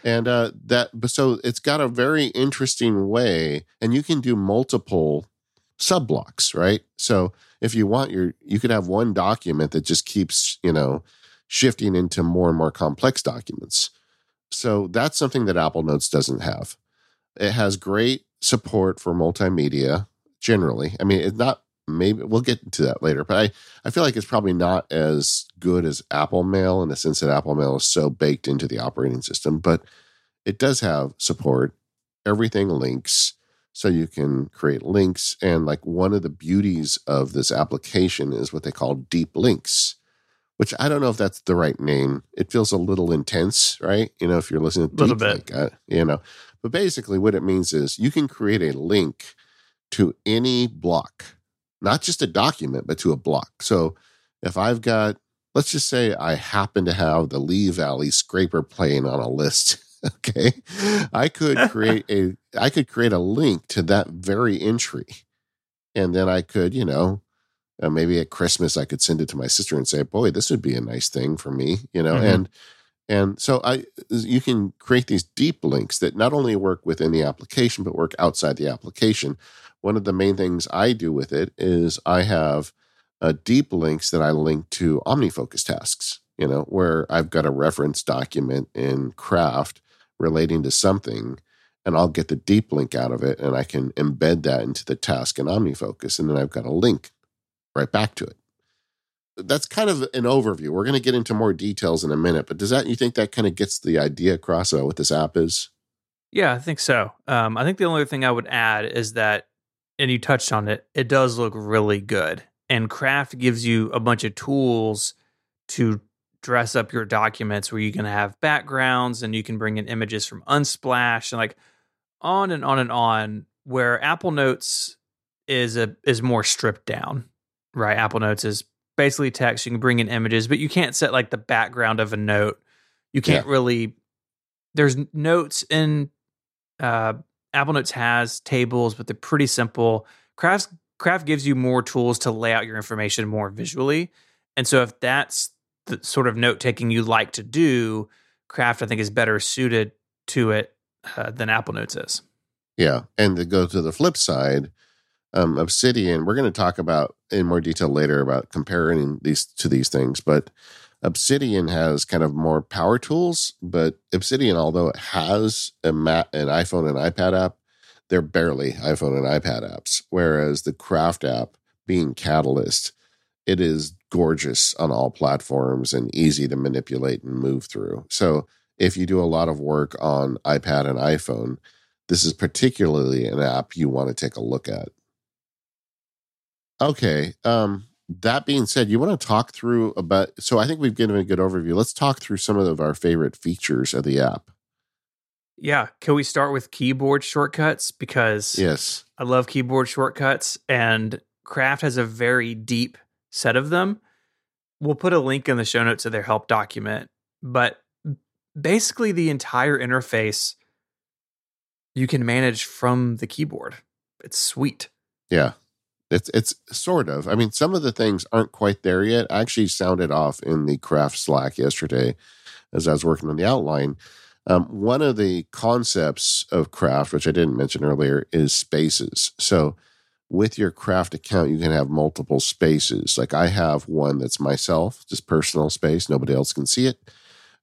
and uh, that, so it's got a very interesting way, and you can do multiple sub blocks, right? So if you want your, you could have one document that just keeps, you know, shifting into more and more complex documents. So that's something that Apple Notes doesn't have. It has great support for multimedia generally. I mean, it's not, maybe we'll get to that later, but I, I feel like it's probably not as good as Apple Mail in the sense that Apple Mail is so baked into the operating system, but it does have support. Everything links. So you can create links. And like one of the beauties of this application is what they call deep links, which I don't know if that's the right name. It feels a little intense, right? You know, if you're listening to a little bit, link, you know, but basically what it means is you can create a link to any block, not just a document, but to a block. So if I've got, let's just say I happen to have the Lee Valley scraper plane on a list. Okay, I could create a I could create a link to that very entry, and then I could, you know, uh, maybe at Christmas I could send it to my sister and say, "Boy, this would be a nice thing for me," you know. Mm-hmm. And and so I you can create these deep links that not only work within the application but work outside the application. One of the main things I do with it is I have uh, deep links that I link to OmniFocus tasks, you know, where I've got a reference document in Craft relating to something, and I'll get the deep link out of it, and I can embed that into the task in OmniFocus, and then I've got a link right back to it. That's kind of an overview. We're going to get into more details in a minute, but does that, you think that kind of gets the idea across about what this app is? Yeah, I think so. Um, I think the only thing I would add is that, and you touched on it, it does look really good, and Craft gives you a bunch of tools to dress up your documents where you can have backgrounds and you can bring in images from Unsplash and like on and on and on, where Apple Notes is a is more stripped down, right? Apple Notes is basically text. You can bring in images, but you can't set like the background of a note. You can't yeah. really, there's notes in, uh, Apple Notes has tables, but they're pretty simple. Craft's, Craft gives you more tools to lay out your information more visually. And so if that's the sort of note-taking you like to do, Craft, I think, is better suited to it uh, than Apple Notes is. Yeah, and to go to the flip side, um, Obsidian, we're going to talk about in more detail later about comparing these to these things, but Obsidian has kind of more power tools, but Obsidian, although it has a Mac, an iPhone and iPad app, they're barely iPhone and iPad apps. Whereas the Craft app, being Catalyst, it is gorgeous on all platforms and easy to manipulate and move through. So if you do a lot of work on iPad and iPhone, this is particularly an app you want to take a look at. Okay. Um, That being said, you want to talk through about, so I think we've given a good overview. Let's talk through some of our favorite features of the app. Yeah. Can we start with keyboard shortcuts? Because yes, I love keyboard shortcuts, and Craft has a very deep set of them. We'll put a link in the show notes of their help document, but basically the entire interface you can manage from the keyboard. It's sweet. Yeah. It's it's sort of. I mean, some of the things aren't quite there yet. I actually sounded off in the Craft Slack yesterday as I was working on the outline. Um, one of the concepts of Craft, which I didn't mention earlier, is spaces. So with your Craft account, you can have multiple spaces. Like I have one that's myself, just personal space. Nobody else can see it.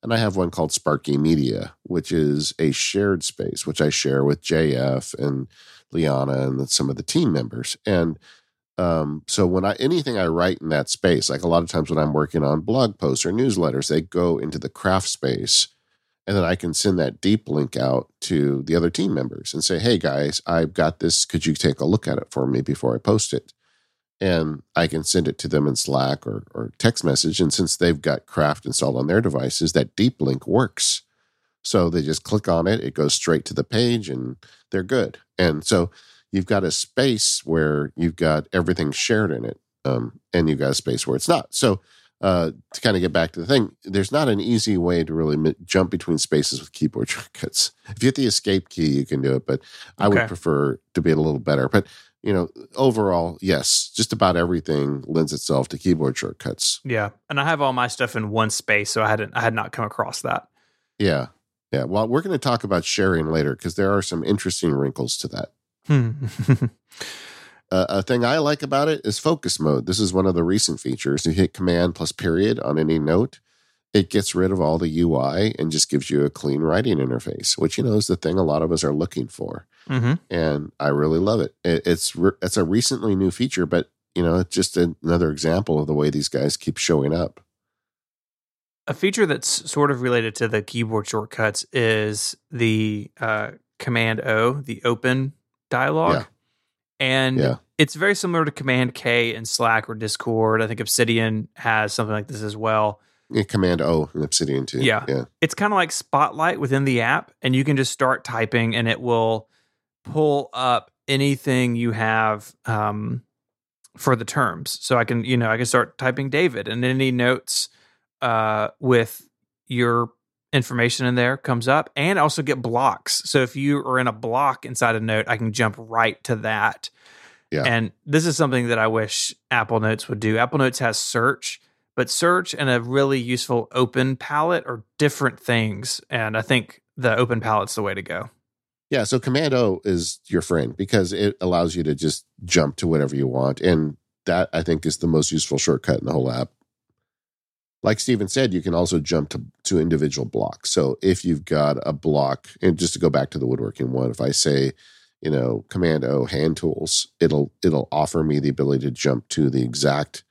And I have one called Sparky Media, which is a shared space, which I share with J F and Liana and some of the team members. And um, so when I, anything I write in that space, like a lot of times when I'm working on blog posts or newsletters, they go into the Craft space, and then I can send that deep link out to the other team members and say, hey guys, I've got this. Could you take a look at it for me before I post it? And I can send it to them in Slack or, or text message. And since they've got Craft installed on their devices, that deep link works. So they just click on it, it goes straight to the page, and they're good. And so you've got a space where you've got everything shared in it, um, and you've got a space where it's not. So uh, to kind of get back to the thing, there's not an easy way to really mi- jump between spaces with keyboard shortcuts. If you hit the escape key, you can do it, but I okay. would prefer to be a little better. But, you know, overall, yes, just about everything lends itself to keyboard shortcuts. Yeah, and I have all my stuff in one space, so I hadn't, I had not come across that. Yeah. Yeah, well, we're going to talk about sharing later because there are some interesting wrinkles to that. Hmm. uh, a thing I like about it is focus mode. This is one of the recent features. You hit command plus period on any note. It gets rid of all the U I and just gives you a clean writing interface, which, you know, is the thing a lot of us are looking for. Mm-hmm. And I really love it. it it's, re- it's a recently new feature, but, you know, it's just another example of the way these guys keep showing up. A feature that's sort of related to the keyboard shortcuts is the uh, Command O, the open dialog. Yeah. And yeah. it's very similar to Command K in Slack or Discord. I think Obsidian has something like this as well. Yeah, Command O in Obsidian too. Yeah. yeah. It's kind of like Spotlight within the app, and you can just start typing and it will pull up anything you have um, for the terms. So I can, you know, I can start typing David and any notes Uh, with your information in there comes up, and also get blocks. So if you are in a block inside a note, I can jump right to that. Yeah. And this is something that I wish Apple Notes would do. Apple Notes has search, but search and a really useful open palette are different things. And I think the open palette's the way to go. Yeah. So Command O is your friend because it allows you to just jump to whatever you want. And that, I think, is the most useful shortcut in the whole app. Like Stephen said, you can also jump to, to individual blocks. So if you've got a block, and just to go back to the woodworking one, if I say, you know, Command O hand tools, it'll it'll offer me the ability to jump to the exact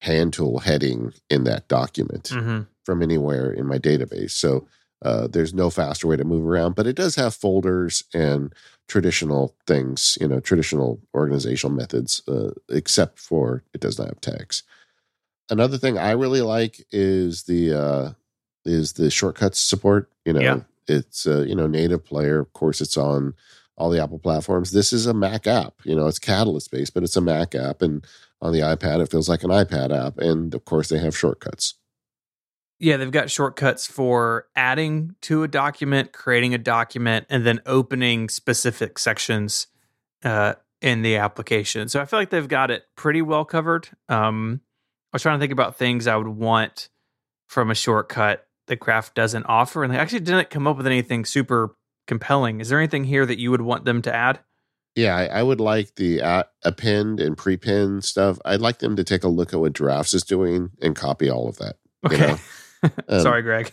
hand tool heading in that document mm-hmm. from anywhere in my database. So uh, there's no faster way to move around, but it does have folders and traditional things, you know, traditional organizational methods, uh, except for it does not have tags. Another thing I really like is the uh, is the shortcuts support. You know, yeah. it's uh, you know native player. Of course, it's on all the Apple platforms. This is a Mac app. You know, it's Catalyst based, but it's a Mac app, and on the iPad, it feels like an iPad app. And of course, they have shortcuts. Yeah, they've got shortcuts for adding to a document, creating a document, and then opening specific sections uh, in the application. So I feel like they've got it pretty well covered. Um, I was trying to think about things I would want from a shortcut that Craft doesn't offer, and they actually didn't come up with anything super compelling. Is there anything here that you would want them to add? Yeah, I, I would like the uh, append and prepend stuff. I'd like them to take a look at what Drafts is doing and copy all of that. Okay. You know? Um, Sorry, Greg.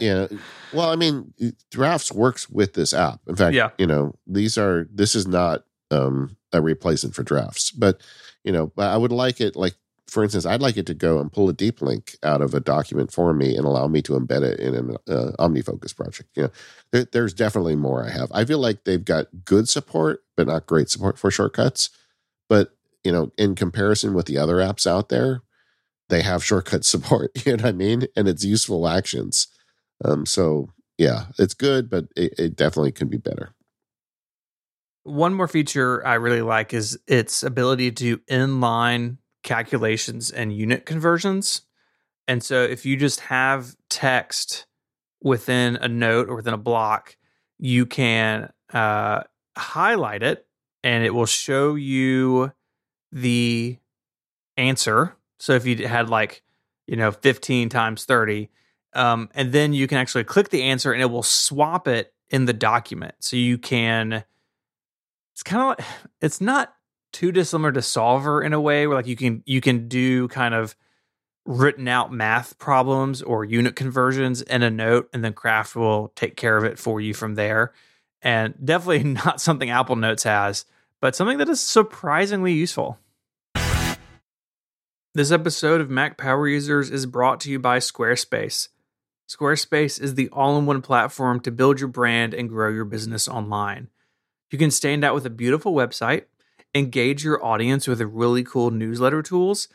Yeah. Well, I mean, Drafts works with this app. In fact, yeah. you know, these are, this is not um, a replacement for Drafts, but, you know, I would like it, like, for instance, I'd like it to go and pull a deep link out of a document for me and allow me to embed it in an uh, OmniFocus project. You know, there, there's definitely more I have. I feel like they've got good support, but not great support for shortcuts. But, you know, in comparison with the other apps out there, they have shortcut support, you know what I mean? And it's useful actions. Um, so, yeah, it's good, but it, it definitely can be better. One more feature I really like is its ability to inline calculations and unit conversions. And so if you just have text within a note or within a block, you can uh, highlight it and it will show you the answer. So if you had like, you know, fifteen times thirty, um, and then you can actually click the answer and it will swap it in the document. So you can, it's kind of like, it's not too dissimilar to Solver in a way where like you can, you can do kind of written out math problems or unit conversions in a note, and then Craft will take care of it for you from there. And definitely not something Apple Notes has, but something that is surprisingly useful. This episode of Mac Power Users is brought to you by Squarespace. Squarespace is the all-in-one platform to build your brand and grow your business online. You can stand out with a beautiful website, engage your audience with really cool newsletter tools,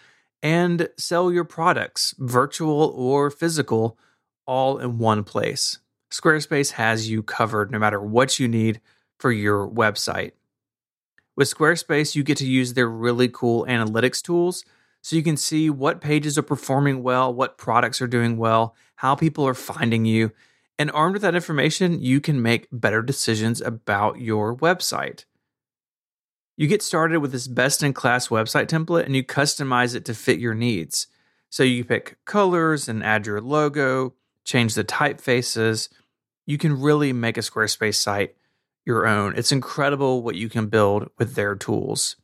and sell your products, virtual or physical, all in one place. Squarespace has you covered no matter what you need for your website. With Squarespace, you get to use their really cool analytics tools, so you can see what pages are performing well, what products are doing well, how people are finding you. And armed with that information, you can make better decisions about your website. You get started with this best-in-class website template and you customize it to fit your needs. So you pick colors and add your logo, change the typefaces. You can really make a Squarespace site your own. It's incredible what you can build with their tools.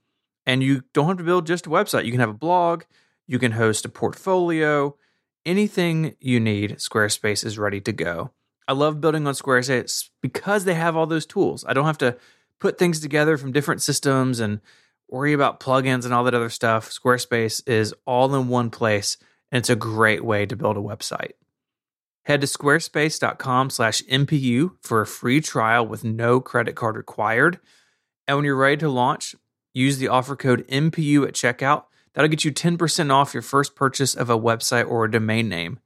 And you don't have to build just a website. You can have a blog, you can host a portfolio, anything you need, Squarespace is ready to go. I love building on Squarespace because they have all those tools. I don't have to put things together from different systems and worry about plugins and all that other stuff. Squarespace is all in one place, and it's a great way to build a website. Head to squarespace dot com slash M P U for a free trial with no credit card required. And when you're ready to launch, use the offer code M P U at checkout. That'll get you ten percent off your first purchase of a website or a domain name.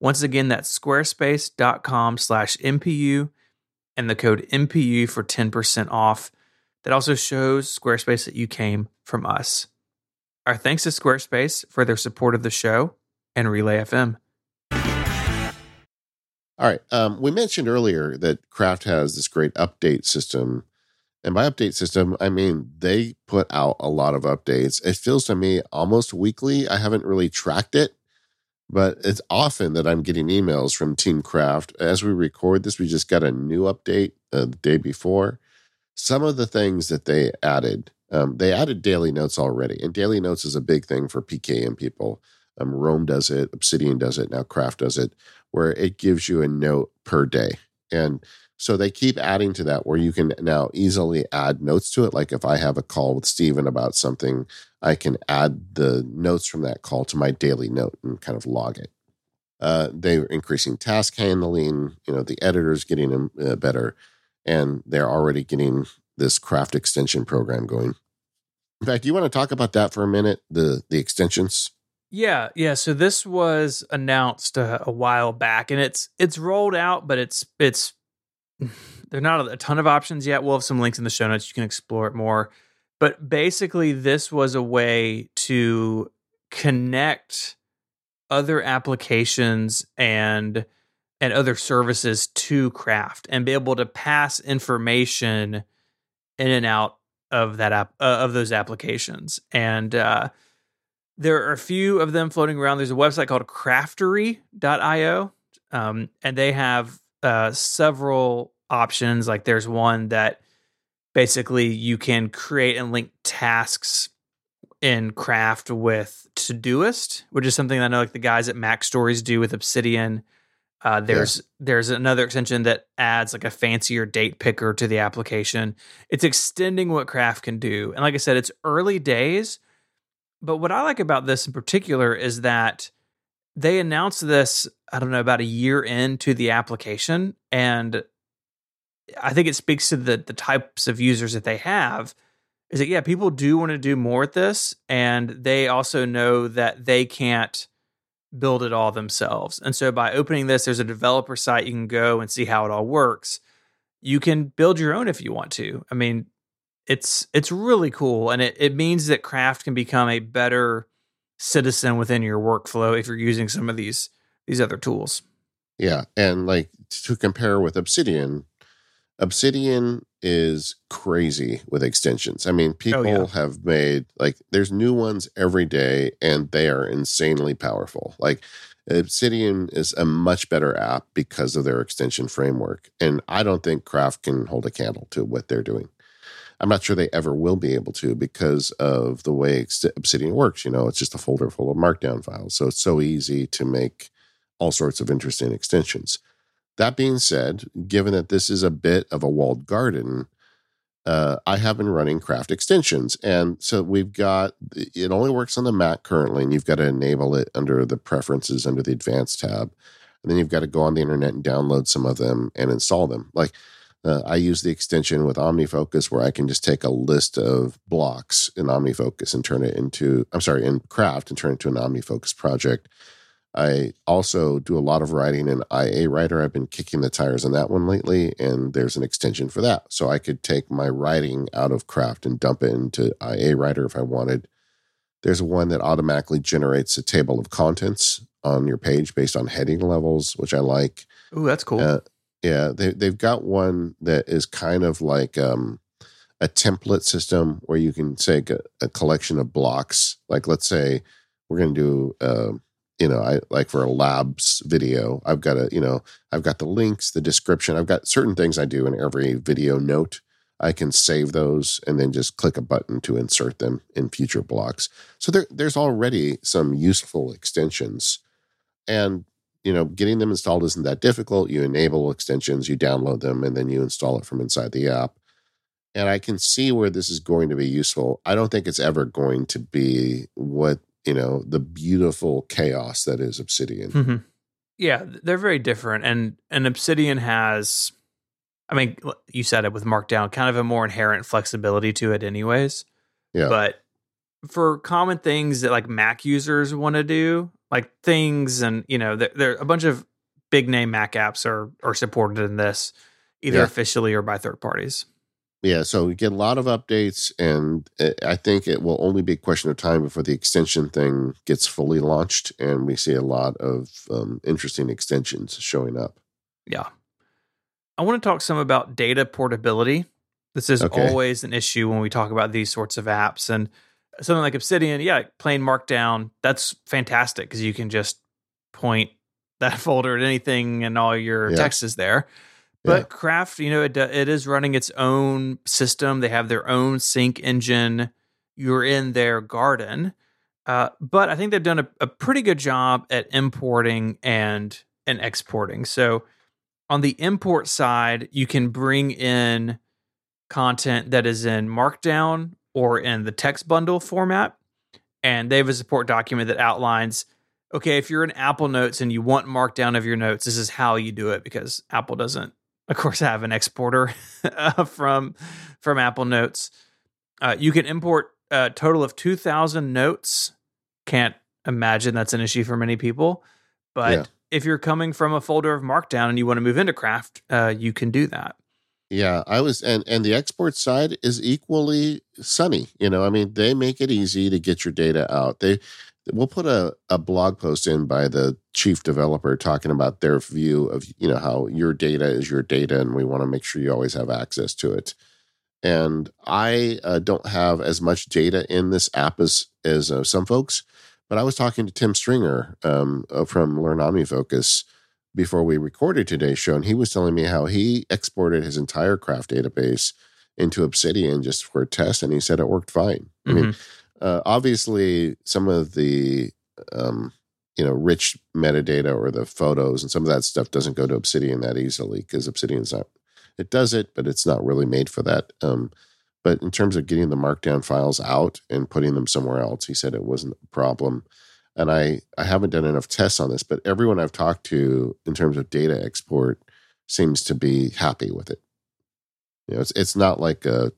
Once again, that's squarespace dot com slash M P U and the code M P U for ten percent off. That also shows Squarespace that you came from us. Our thanks to Squarespace for their support of the show and Relay F M. All right. Um, we mentioned earlier that Craft has this great update system. And by update system, I mean, they put out a lot of updates. It feels to me almost weekly. I haven't really tracked it, but it's often that I'm getting emails from Team Craft. As we record this, we just got a new update uh, the day before. Some of the things that they added, um, they added daily notes already. And daily notes is a big thing for P K M people. Um, Roam does it, Obsidian does it, now Craft does it, where it gives you a note per day. And so they keep adding to that where you can now easily add notes to it. Like if I have a call with Stephen about something, I can add the notes from that call to my daily note and kind of log it. Uh, they're increasing task handling. You know, the editor's getting uh, better, and they're already getting this Craft extension program going. In fact, you want to talk about that for a minute, the the extensions? Yeah, yeah. So this was announced uh, a while back, and it's it's rolled out, but it's it's there are not a ton of options yet. We'll have some links in the show notes. You can explore it more. But basically, this was a way to connect other applications and and other services to Craft and be able to pass information in and out of that app, uh, of those applications. And uh, there are a few of them floating around. There's a website called craftery dot io, um, and they have Uh, several options. Like there's one that basically you can create and link tasks in Craft with Todoist, which is something I know like the guys at Mac Stories do with Obsidian. Uh, there's yeah. there's another extension that adds like a fancier date picker to the application. It's extending what Craft can do. And like I said, it's early days. But what I like about this in particular is that they announced this, I don't know, about a year into the application. And I think it speaks to the the types of users that they have. Is that, yeah, people do want to do more at this. And they also know that they can't build it all themselves. And so by opening this, there's a developer site you can go and see how it all works. You can build your own if you want to. I mean, it's it's really cool. And it, it means that Craft can become a better citizen within your workflow if you're using some of these these other tools. Yeah. And like to compare with Obsidian, Obsidian is crazy with extensions. I mean, people oh, yeah. have made, like, there's new ones every day, and they are insanely powerful. Like, Obsidian is a much better app because of their extension framework. And I don't think Craft can hold a candle to what they're doing. I'm not sure they ever will be able to because of the way Obsidian works. You know, it's just a folder full of Markdown files. So it's so easy to make all sorts of interesting extensions. That being said, given that this is a bit of a walled garden, uh, I have been running Craft extensions. And so we've got, it only works on the Mac currently, and you've got to enable it under the preferences under the advanced tab. And then you've got to go on the internet and download some of them and install them. Like uh, I use the extension with OmniFocus where I can just take a list of blocks in OmniFocus and turn it into, I'm sorry, in Craft and turn it to an OmniFocus project. I also do a lot of writing in I A Writer. I've been kicking the tires on that one lately, and there's an extension for that. So I could take my writing out of Craft and dump it into I A Writer if I wanted. There's one that automatically generates a table of contents on your page based on heading levels, which I like. Oh, that's cool. Uh, yeah, they, they've got one that is kind of like um, a template system where you can take a, a collection of blocks. Like, let's say we're going to do... Uh, You know, I like for a labs video, I've got a, you know, I've got the links, the description. I've got certain things I do in every video note. I can save those and then just click a button to insert them in future blocks. So there, there's already some useful extensions. And, you know, getting them installed isn't that difficult. You enable extensions, you download them, and then you install it from inside the app. And I can see where this is going to be useful. I don't think it's ever going to be what, you know, the beautiful chaos that is Obsidian. Mm-hmm. Yeah, they're very different. And and Obsidian has, I mean, you said it with Markdown, kind of a more inherent flexibility to it anyways. Yeah. But for common things that like Mac users want to do, like things and, you know, there, there a bunch of big name Mac apps are, are supported in this, either yeah. officially or by third parties. Yeah, so we get a lot of updates, and I think it will only be a question of time before the extension thing gets fully launched, and we see a lot of um, interesting extensions showing up. Yeah. I want to talk some about data portability. This is okay. always an issue when we talk about these sorts of apps. And something like Obsidian, yeah, plain Markdown, that's fantastic because you can just point that folder at anything and all your yeah. text is there. But Craft, you know, it it is running its own system. They have their own sync engine. You're in their garden. Uh, but I think they've done a, a pretty good job at importing and, and exporting. So on the import side, you can bring in content that is in Markdown or in the text bundle format. And they have a support document that outlines, okay, if you're in Apple Notes and you want Markdown of your notes, this is how you do it, because Apple doesn't, of course, I have an exporter from from Apple Notes. Uh, you can import a total of two thousand notes. Can't imagine that's an issue for many people. But yeah. if you're coming from a folder of Markdown and you want to move into Craft, uh, you can do that. Yeah, I was, and, and the export side is equally sunny. You know, I mean, they make it easy to get your data out. They We'll put a, a blog post in by the chief developer talking about their view of, you know, how your data is your data and we want to make sure you always have access to it. And I uh, don't have as much data in this app as, as uh, some folks, but I was talking to Tim Stringer um, from Learn OmniFocus before we recorded today's show, and he was telling me how he exported his entire Craft database into Obsidian just for a test, and he said it worked fine. Mm-hmm. I mean, uh, obviously, some of the um, you know rich metadata or the photos and some of that stuff doesn't go to Obsidian that easily because Obsidian's not. It does it, but it's not really made for that. Um, but in terms of getting the Markdown files out and putting them somewhere else, he said it wasn't a problem. And I, I haven't done enough tests on this, but everyone I've talked to in terms of data export seems to be happy with it. You know, it's it's not like a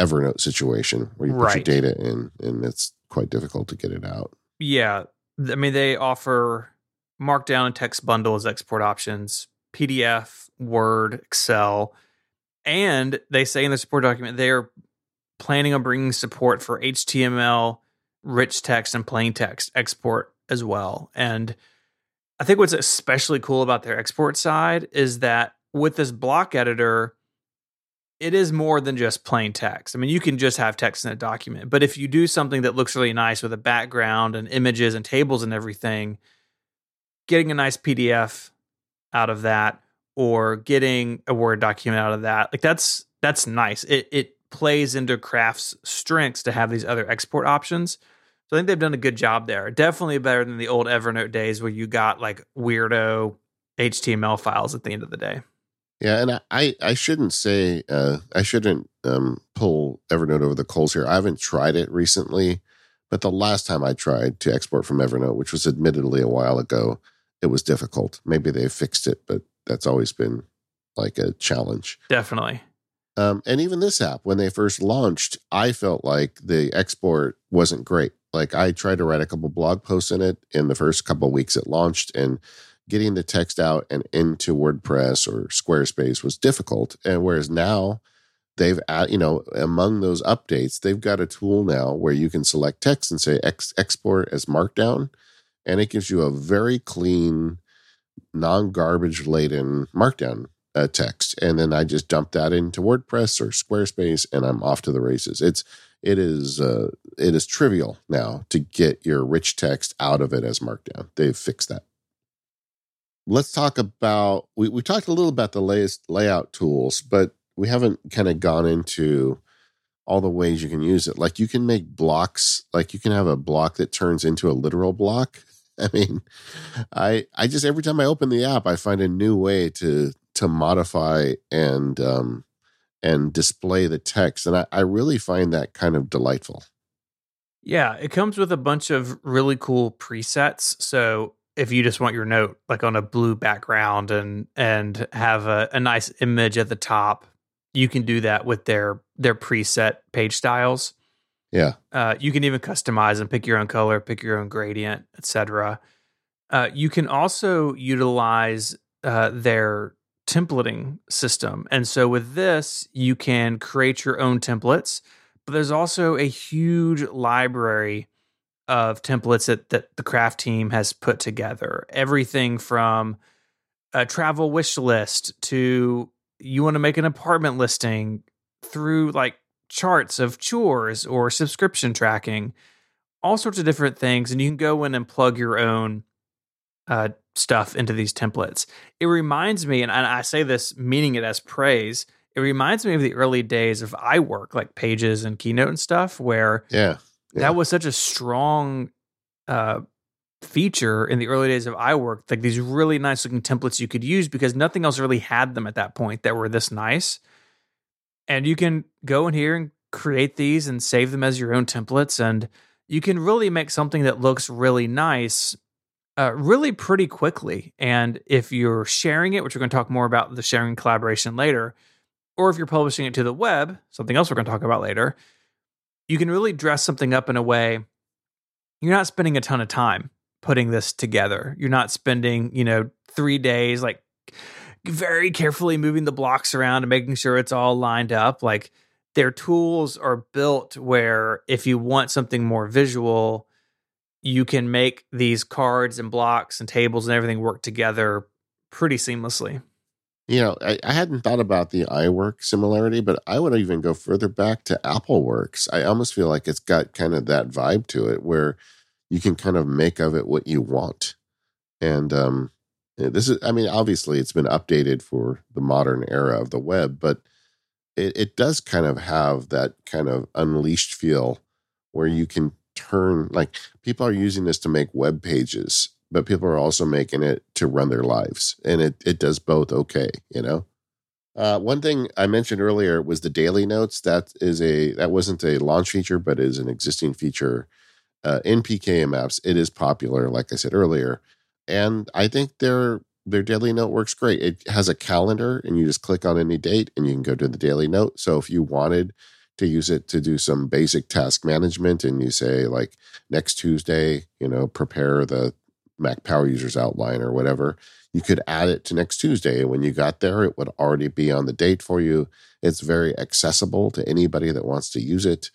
Evernote situation where you put right. your data in and it's quite difficult to get it out. Yeah. I mean, they offer Markdown and text bundles, export options, P D F, Word, Excel, and they say in the support document, they are planning on bringing support for H T M L, rich text, and plain text export as well. And I think what's especially cool about their export side is that with this block editor, it is more than just plain text. I mean, you can just have text in a document, but if you do something that looks really nice with a background and images and tables and everything, getting a nice P D F out of that or getting a Word document out of that, like that's that's nice. It it plays into Craft's strengths to have these other export options. So I think they've done a good job there. Definitely better than the old Evernote days where you got like weirdo H T M L files at the end of the day. Yeah, and I, I shouldn't say, uh, I shouldn't um, pull Evernote over the coals here. I haven't tried it recently, but the last time I tried to export from Evernote, which was admittedly a while ago, it was difficult. Maybe they fixed it, but that's always been like a challenge. Definitely. Um, and even this app, when they first launched, I felt like the export wasn't great. Like I tried to write a couple blog posts in it in the first couple of weeks it launched, and getting the text out and into WordPress or Squarespace was difficult. And whereas now they've, you know, among those updates, they've got a tool now where you can select text and say ex- export as Markdown. And it gives you a very clean, non-garbage laden Markdown uh, text. And then I just dump that into WordPress or Squarespace and I'm off to the races. It's, it is, uh, it is trivial now to get your rich text out of it as Markdown. They've fixed that. Let's talk about, we, we talked a little about the latest layout tools, but we haven't kind of gone into all the ways you can use it. Like you can make blocks, like you can have a block that turns into a literal block. I mean, I I just every time I open the app, I find a new way to to modify and um, and display the text. And I, I really find that kind of delightful. Yeah, it comes with a bunch of really cool presets. So if you just want your note like on a blue background and and have a, a nice image at the top, you can do that with their their preset page styles. Yeah. Uh, you can even customize and pick your own color, pick your own gradient, et cetera. Uh, you can also utilize uh, their templating system. And so with this, you can create your own templates, but there's also a huge library of templates that, that the Craft team has put together. Everything from a travel wish list to you want to make an apartment listing through like charts of chores or subscription tracking, all sorts of different things. And you can go in and plug your own uh, stuff into these templates. It reminds me, and I say this meaning it as praise, it reminds me of the early days of iWork, like Pages and Keynote and stuff, where yeah, yeah. that was such a strong uh, feature in the early days of iWork, like these really nice looking templates you could use because nothing else really had them at that point that were this nice. And you can go in here and create these and save them as your own templates. And you can really make something that looks really nice uh, really pretty quickly. And if you're sharing it, which we're going to talk more about the sharing collaboration later, or if you're publishing it to the web, something else we're going to talk about later, you can really dress something up in a way you're not spending a ton of time putting this together. You're not spending, you know, three days like very carefully moving the blocks around and making sure it's all lined up. Like their tools are built where if you want something more visual, you can make these cards and blocks and tables and everything work together pretty seamlessly. You know, I, I hadn't thought about the iWork similarity, but I would even go further back to AppleWorks. I almost feel like it's got kind of that vibe to it where you can kind of make of it what you want. And, um, This is, I mean, obviously it's been updated for the modern era of the web, but it, it does kind of have that kind of unleashed feel where you can turn, like, people are using this to make web pages, but people are also making it to run their lives. And it, it does both okay, you know? Uh, one thing I mentioned earlier was the daily notes. That is a that wasn't a launch feature, but is an existing feature uh, in P K M apps. It is popular, like I said earlier, and I think their their daily note works great. It has a calendar, and you just click on any date, and you can go to the daily note. So if you wanted to use it to do some basic task management, and you say like next Tuesday, you know, prepare the Mac Power Users outline or whatever, you could add it to next Tuesday. And when you got there, it would already be on the date for you. It's very accessible to anybody that wants to use it.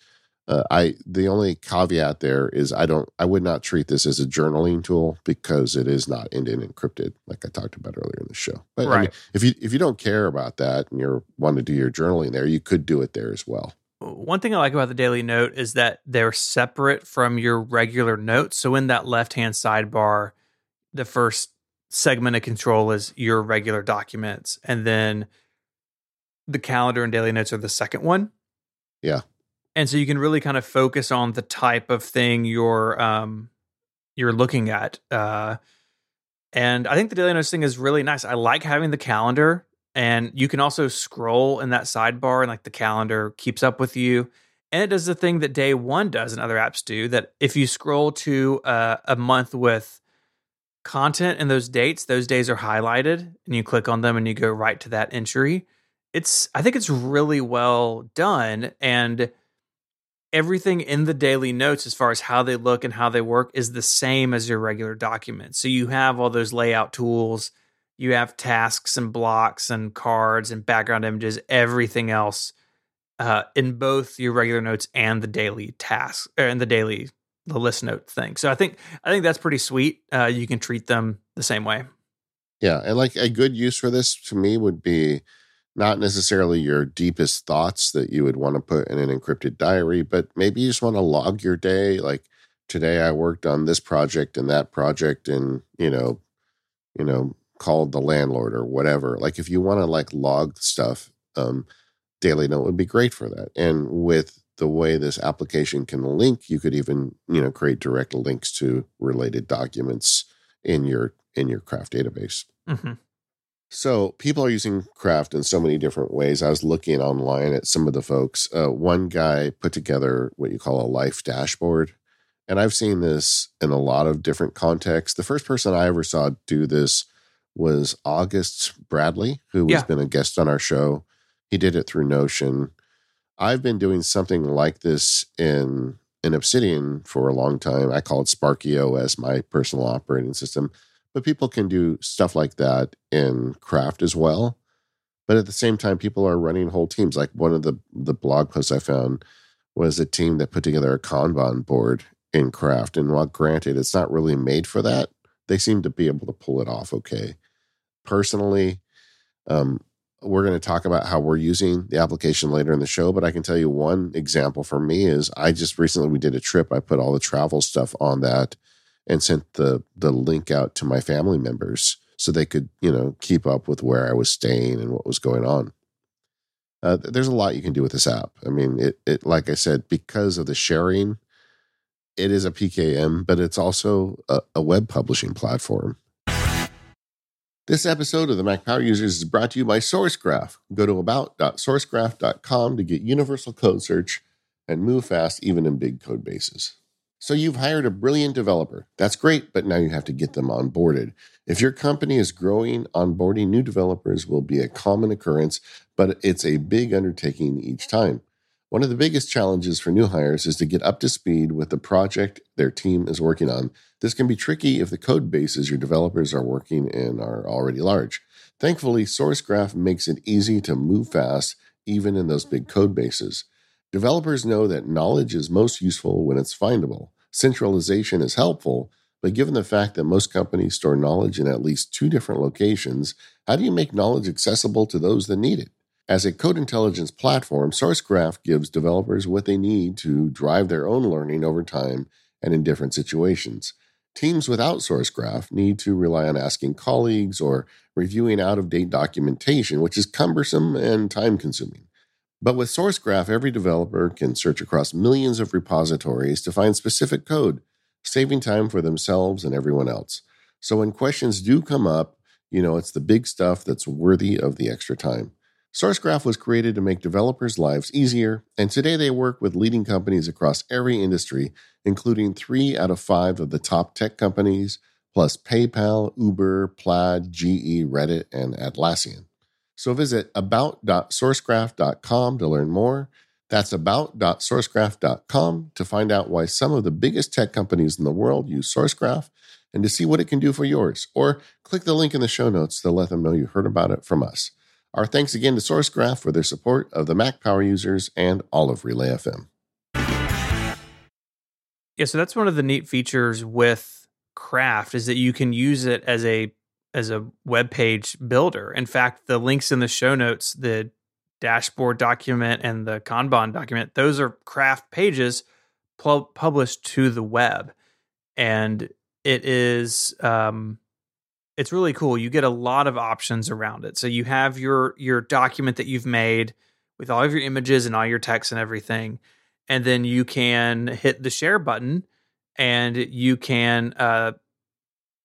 Uh, I the only caveat there is I don't I would not treat this as a journaling tool because it is not end-to-end encrypted, like I talked about earlier in the show. But right. I mean, if you if you don't care about that and you want to do your journaling there, you could do it there as well. One thing I like about the daily note is that they're separate from your regular notes. So in that left-hand sidebar, the first segment of control is your regular documents. And then the calendar and daily notes are the second one. Yeah. And so you can really kind of focus on the type of thing you're, um, you're looking at. Uh, and I think the daily notes thing is really nice. I like having the calendar. And you can also scroll in that sidebar, and like the calendar keeps up with you. And it does the thing that Day One does and other apps do, that if you scroll to uh, a month with content and those dates, those days are highlighted and you click on them and you go right to that entry. It's, I think it's really well done. And everything in the daily notes, as far as how they look and how they work, is the same as your regular document. So you have all those layout tools. You have tasks and blocks and cards and background images, everything else uh, in both your regular notes and the daily tasks and the daily the list note thing. So I think I think that's pretty sweet. Uh, you can treat them the same way. Yeah, and like a good use for this to me would be not necessarily your deepest thoughts that you would want to put in an encrypted diary, but maybe you just want to log your day. Like, today I worked on this project and that project, and you know, you know. called the landlord or whatever. Like, if you want to like log stuff, um, daily note would be great for that. And with the way this application can link, you could even, you know, create direct links to related documents in your, in your Craft database. Mm-hmm. So people are using Craft in so many different ways. I was looking online at some of the folks. Uh, one guy put together what you call a life dashboard. And I've seen this in a lot of different contexts. The first person I ever saw do this was August Bradley, who yeah. has been a guest on our show. He did it through Notion. I've been doing something like this in, in Obsidian for a long time. I call it Sparky O S, my personal operating system. But people can do stuff like that in Craft as well. But at the same time, people are running whole teams. Like, one of the, the blog posts I found was a team that put together a Kanban board in Craft. And while granted, it's not really made for that, they seem to be able to pull it off okay. Personally, um, we're going to talk about how we're using the application later in the show, but I can tell you one example for me is I just recently, we did a trip. I put all the travel stuff on that and sent the the link out to my family members so they could, you know, keep up with where I was staying and what was going on. Uh, there's a lot you can do with this app. I mean, it it like I said, because of the sharing, it is a P K M, but it's also a, a web publishing platform. This episode of the Mac Power Users is brought to you by Sourcegraph. Go to about dot sourcegraph dot com to get universal code search and move fast, even in big code bases. So you've hired a brilliant developer. That's great, but now you have to get them onboarded. If your company is growing, onboarding new developers will be a common occurrence, but it's a big undertaking each time. One of the biggest challenges for new hires is to get up to speed with the project their team is working on. This can be tricky if the code bases your developers are working in are already large. Thankfully, Sourcegraph makes it easy to move fast, even in those big code bases. Developers know that knowledge is most useful when it's findable. Centralization is helpful, but given the fact that most companies store knowledge in at least two different locations, how do you make knowledge accessible to those that need it? As a code intelligence platform, Sourcegraph gives developers what they need to drive their own learning over time and in different situations. Teams without Sourcegraph need to rely on asking colleagues or reviewing out-of-date documentation, which is cumbersome and time-consuming. But with Sourcegraph, every developer can search across millions of repositories to find specific code, saving time for themselves and everyone else. So when questions do come up, you know, it's the big stuff that's worthy of the extra time. Sourcegraph was created to make developers' lives easier, and today they work with leading companies across every industry, including three out of five of the top tech companies, plus PayPal, Uber, Plaid, G E, Reddit, and Atlassian. So visit about dot sourcegraph dot com to learn more. That's about dot sourcegraph dot com to find out why some of the biggest tech companies in the world use Sourcegraph and to see what it can do for yours. Or click the link in the show notes to let them know you heard about it from us. Our thanks again to Sourcegraph for their support of the Mac Power Users and all of Relay F M. Yeah, so that's one of the neat features with Craft is that you can use it as a as a web page builder. In fact, the links in the show notes, the dashboard document and the Kanban document, those are Craft pages pl- published to the web. And it is, um, it's really cool. You get a lot of options around it. So you have your, your document that you've made with all of your images and all your text and everything. And then you can hit the share button and you can uh,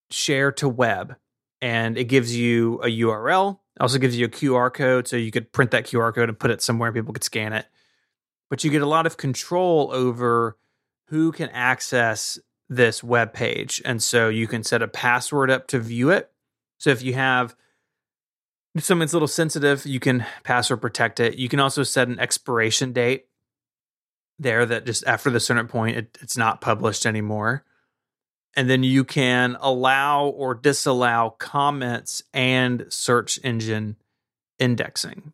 share to web. And it gives you a U R L. It also gives you a Q R code, so you could print that Q R code and put it somewhere and people could scan it. But you get a lot of control over who can access this web page. And so you can set a password up to view it. So if you have if something's a little sensitive, you can password protect it. You can also set an expiration date there that just after the certain point, it, it's not published anymore. And then you can allow or disallow comments and search engine indexing.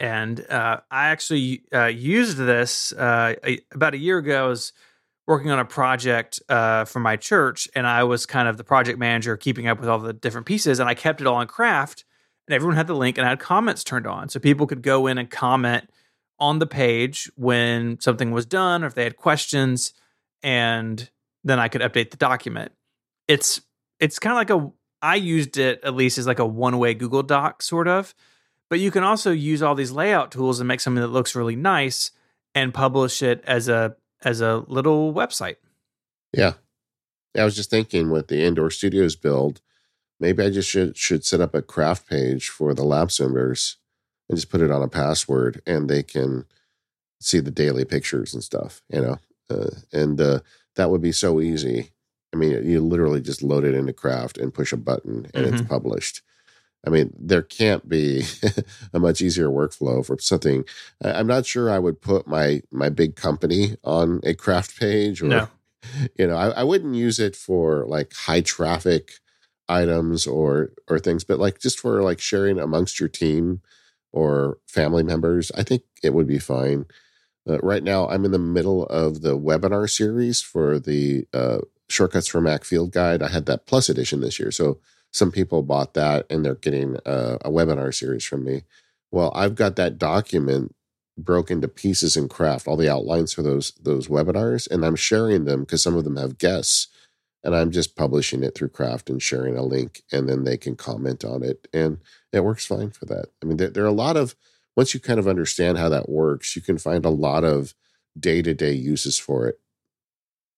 And uh, I actually uh, used this uh, a, about a year ago. I was working on a project uh, for my church, and I was kind of the project manager keeping up with all the different pieces. And I kept it all in Craft, and everyone had the link, and I had comments turned on. So people could go in and comment on the page when something was done or if they had questions, and then I could update the document. It's it's kind of like a, I used it at least as like a one-way Google Doc sort of, but you can also use all these layout tools and make something that looks really nice and publish it as a as a little website. Yeah. I was just thinking with the Indoor Studios build, maybe I just should, should set up a Craft page for the lab members and just put it on a password and they can see the daily pictures and stuff, you know, uh, and uh that would be so easy. I mean, you literally just load it into Craft and push a button and mm-hmm. it's published. I mean, there can't be a much easier workflow for something. I'm not sure I would put my my big company on a Craft page or, no. you know, I, I wouldn't use it for like high traffic items or or things, but like just for like sharing amongst your team or family members, I think it would be fine. Uh, right now, I'm in the middle of the webinar series for the uh, Shortcuts for Mac Field Guide. I had that Plus Edition this year, so some people bought that, and they're getting uh, a webinar series from me. Well, I've got that document broken to pieces in Craft, all the outlines for those those webinars, and I'm sharing them because some of them have guests, and I'm just publishing it through Craft and sharing a link, and then they can comment on it, and it works fine for that. I mean, there, there are a lot of Once you kind of understand how that works, you can find a lot of day-to-day uses for it.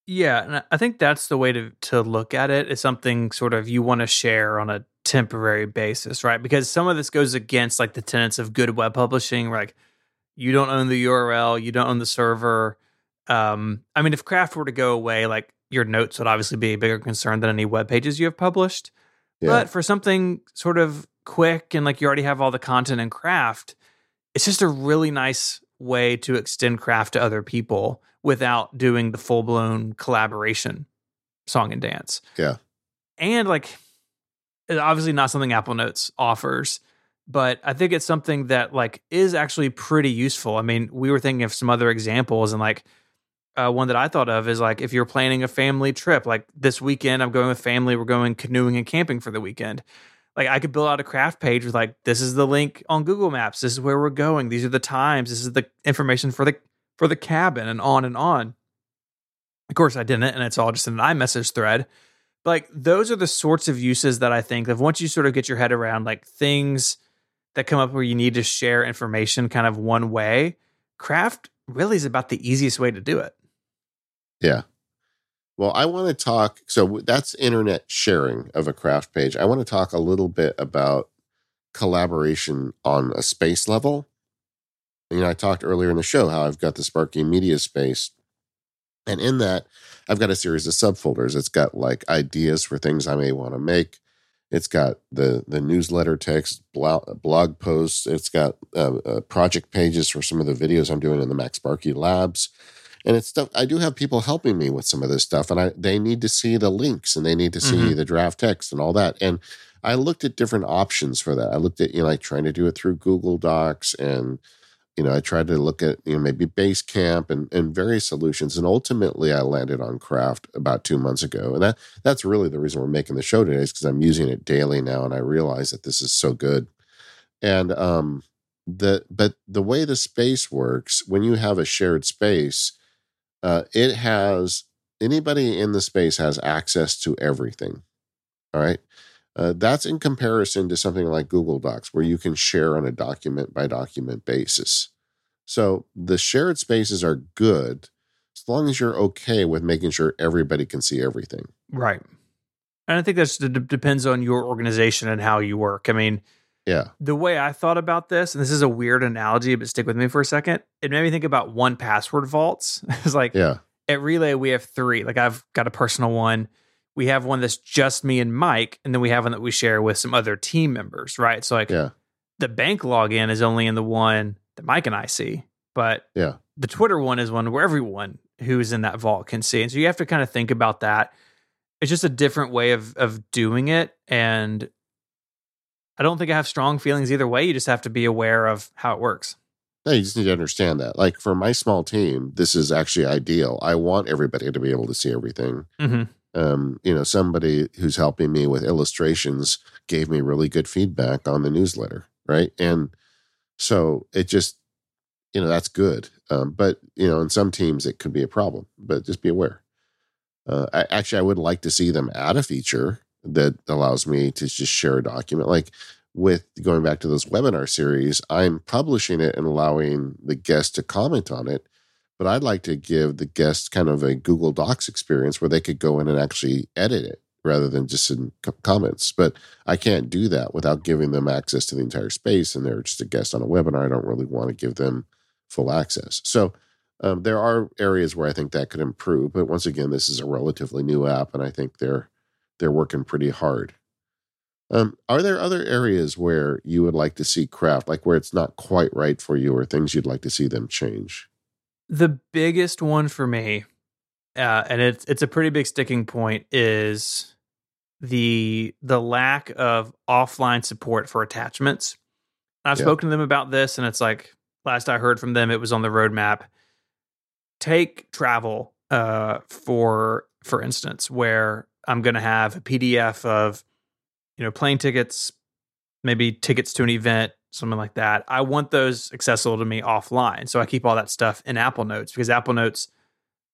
Yeah, and I think that's the way to, to look at it, is something sort of you want to share on a temporary basis, right? Because some of this goes against like the tenets of good web publishing, where, like you don't own the U R L, you don't own the server. Um, I mean, if Craft were to go away, like your notes would obviously be a bigger concern than any web pages you have published. Yeah. But for something sort of quick and like you already have all the content in Craft, it's just a really nice way to extend Craft to other people without doing the full-blown collaboration song and dance. Yeah. And like, it's obviously not something Apple Notes offers, but I think it's something that like is actually pretty useful. I mean, we were thinking of some other examples, and like uh, one that I thought of is like, if you're planning a family trip, like this weekend, I'm going with family, we're going canoeing and camping for the weekend. Like I could build out a Craft page with like, this is the link on Google Maps. This is where we're going. These are the times. This is the information for the for the cabin, and on and on. Of course, I didn't, and it's all just an iMessage thread. But like those are the sorts of uses that I think of once you sort of get your head around like things that come up where you need to share information kind of one way, Craft really is about the easiest way to do it. Yeah. Well, I want to talk, so that's internet sharing of a Craft page. I want to talk a little bit about collaboration on a space level. You know, I talked earlier in the show how I've got the Sparky Media space. And in that, I've got a series of subfolders. It's got like ideas for things I may want to make. It's got the, the newsletter text, blog posts. It's got uh, uh, project pages for some of the videos I'm doing in the Mac Sparky Labs. And it's stuff. I do have people helping me with some of this stuff, and I they need to see the links, and they need to see mm-hmm. the draft text and all that. And I looked at different options for that. I looked at, you know, like trying to do it through Google Docs, and, you know, I tried to look at, you know, maybe Basecamp and, and various solutions. And ultimately, I landed on Craft about two months ago. And that that's really the reason we're making the show today, is because I'm using it daily now, and I realize that this is so good. And um, the but the way the space works, when you have a shared space, Uh, it has, anybody in the space has access to everything, all right? Uh, that's in comparison to something like Google Docs, where you can share on a document-by-document basis. So the shared spaces are good as long as you're okay with making sure everybody can see everything. Right. And I think that d- depends on your organization and how you work. I mean, yeah. The way I thought about this, and this is a weird analogy, but stick with me for a second. It made me think about one password vaults. It's like, yeah. At Relay, we have three. Like, I've got a personal one. We have one that's just me and Mike, and then we have one that we share with some other team members, right? So, like, yeah. The bank login is only in the one that Mike and I see, but yeah. The Twitter one is one where everyone who is in that vault can see. And so you have to kind of think about that. It's just a different way of of doing it, and I don't think I have strong feelings either way. You just have to be aware of how it works. No, you just need to understand that. Like, for my small team, this is actually ideal. I want everybody to be able to see everything. Mm-hmm. Um, you know, somebody who's helping me with illustrations gave me really good feedback on the newsletter, right? And so it just, you know, that's good. Um, but, you know, in some teams, it could be a problem, but just be aware. Uh, I, actually, I would like to see them add a feature that allows me to just share a document. Like, with going back to those webinar series, I'm publishing it and allowing the guest to comment on it, but I'd like to give the guest kind of a Google Docs experience where they could go in and actually edit it rather than just in comments. But I can't do that without giving them access to the entire space, and they're just a guest on a webinar. I don't really want to give them full access. So um, there are areas where I think that could improve. But once again, this is a relatively new app, and I think they're They're working pretty hard. Um, are there other areas where you would like to see Craft, like where it's not quite right for you, or things you'd like to see them change? The biggest one for me, uh, and it's it's a pretty big sticking point, is the the lack of offline support for attachments. I've yeah. spoken to them about this, and it's like, last I heard from them, it was on the roadmap. Take travel, uh, for for instance, where I'm going to have a P D F of, you know, plane tickets, maybe tickets to an event, something like that. I want those accessible to me offline. So I keep all that stuff in Apple Notes, because Apple Notes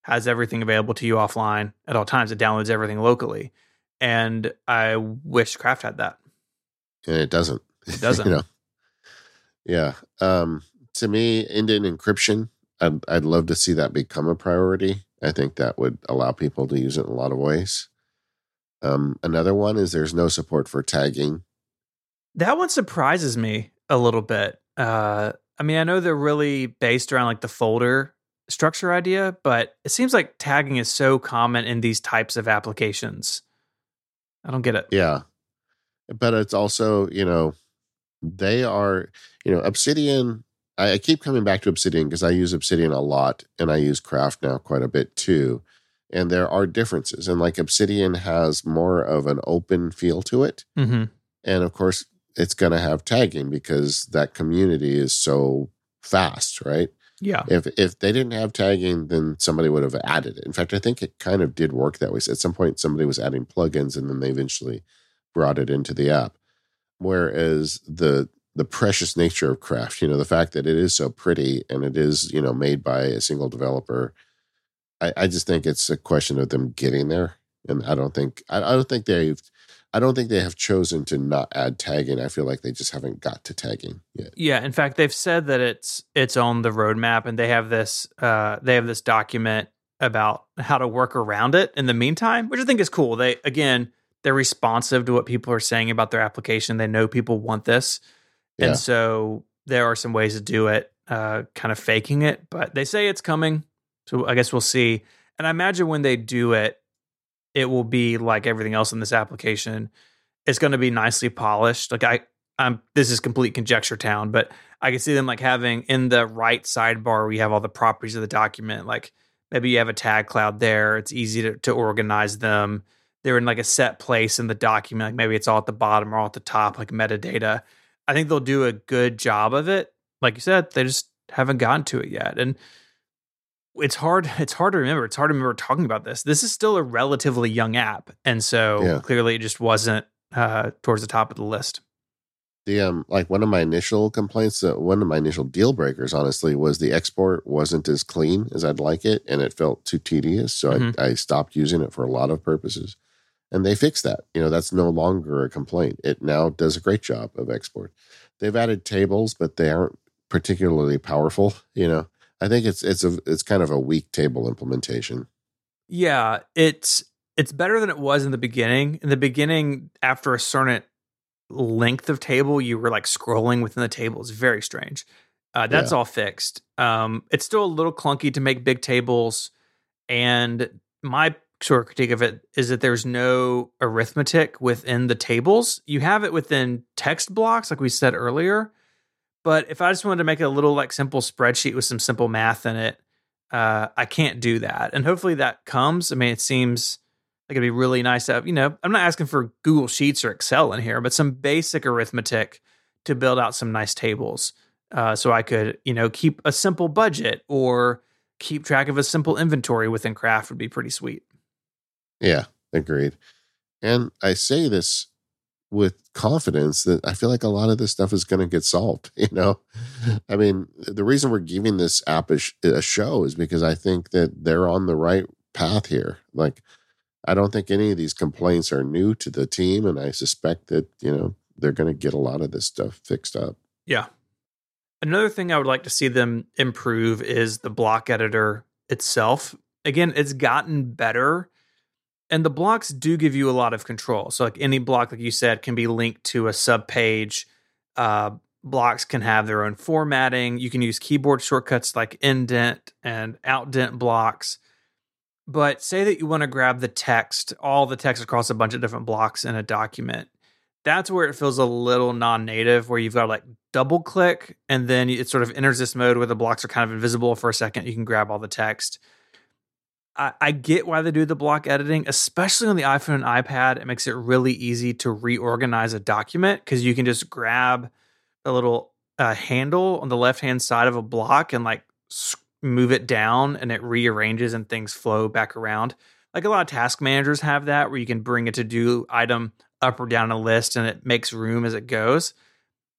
has everything available to you offline at all times. It downloads everything locally. And I wish Craft had that. And it doesn't. It doesn't. You know? Yeah. Um, to me, end-to-end encryption, I'd, I'd love to see that become a priority. I think that would allow people to use it in a lot of ways. Um, another one is there's no support for tagging. That one surprises me a little bit. Uh, I mean, I know they're really based around like the folder structure idea, but it seems like tagging is so common in these types of applications. I don't get it. Yeah. But it's also, you know, they are, you know, Obsidian. I, I keep coming back to Obsidian because I use Obsidian a lot, and I use Craft now quite a bit too. And there are differences. And like Obsidian has more of an open feel to it. Mm-hmm. And of course, it's going to have tagging because that community is so fast, right? Yeah. If if they didn't have tagging, then somebody would have added it. In fact, I think it kind of did work that way. So at some point, somebody was adding plugins, and then they eventually brought it into the app. Whereas the the precious nature of Craft, you know, the fact that it is so pretty, and it is, you know, made by a single developer, I, I just think it's a question of them getting there. And I don't think I, I don't think they've I don't think they have chosen to not add tagging. I feel like they just haven't got to tagging yet. Yeah, in fact, they've said that it's it's on the roadmap, and they have this uh, they have this document about how to work around it in the meantime, which I think is cool. They again, they're responsive to what people are saying about their application. They know people want this, yeah. and so there are some ways to do it, uh, kind of faking it. But they say it's coming, so I guess we'll see. And I imagine when they do it, it will be like everything else in this application. It's going to be nicely polished. Like I, I'm. This is complete conjecture town, but I can see them like having in the right sidebar where you have all the properties of the document. Like maybe you have a tag cloud there. It's easy to, to organize them. They're in like a set place in the document. Like maybe it's all at the bottom or all at the top, like metadata. I think they'll do a good job of it. Like you said, they just haven't gotten to it yet, and. It's hard. It's hard to remember. It's hard to remember talking about this. This is still a relatively young app, and so yeah. clearly it just wasn't uh, towards the top of the list. The um, like one of my initial complaints, uh, one of my initial deal breakers, honestly, was the export wasn't as clean as I'd like it, and it felt too tedious. So mm-hmm. I, I stopped using it for a lot of purposes, and they fixed that. You know, that's no longer a complaint. It now does a great job of export. They've added tables, but they aren't particularly powerful. You know. I think it's it's a it's kind of a weak table implementation. Yeah, it's it's better than it was in the beginning. In the beginning, after a certain length of table, you were like scrolling within the table. It's very strange. Uh, that's yeah. all fixed. Um, it's still a little clunky to make big tables, and my sort of critique of it is that there's no arithmetic within the tables. You have it within text blocks, like we said earlier. But if I just wanted to make a little like simple spreadsheet with some simple math in it, uh, I can't do that. And hopefully that comes. I mean, it seems like it'd be really nice to have, you know, I'm not asking for Google Sheets or Excel in here, but some basic arithmetic to build out some nice tables. Uh, so I could, you know, keep a simple budget or keep track of a simple inventory within Craft would be pretty sweet. Yeah, agreed. And I say this with confidence that I feel like a lot of this stuff is going to get solved. You know, I mean, the reason we're giving this app a, sh- a show is because I think that they're on the right path here. Like, I don't think any of these complaints are new to the team. And I suspect that, you know, they're going to get a lot of this stuff fixed up. Yeah. Another thing I would like to see them improve is the block editor itself. Again, it's gotten better. And the blocks do give you a lot of control. So like any block, like you said, can be linked to a subpage. Uh, blocks can have their own formatting. You can use keyboard shortcuts like indent and outdent blocks. But say that you want to grab the text, all the text across a bunch of different blocks in a document. That's where it feels a little non-native, where you've got to like double click. And then it sort of enters this mode where the blocks are kind of invisible for a second. You can grab all the text. I get why they do the block editing, especially on the iPhone and iPad. It makes it really easy to reorganize a document because you can just grab a little uh, handle on the left-hand side of a block and like move it down and it rearranges and things flow back around. Like a lot of task managers have that where you can bring a to-do item up or down a list and it makes room as it goes.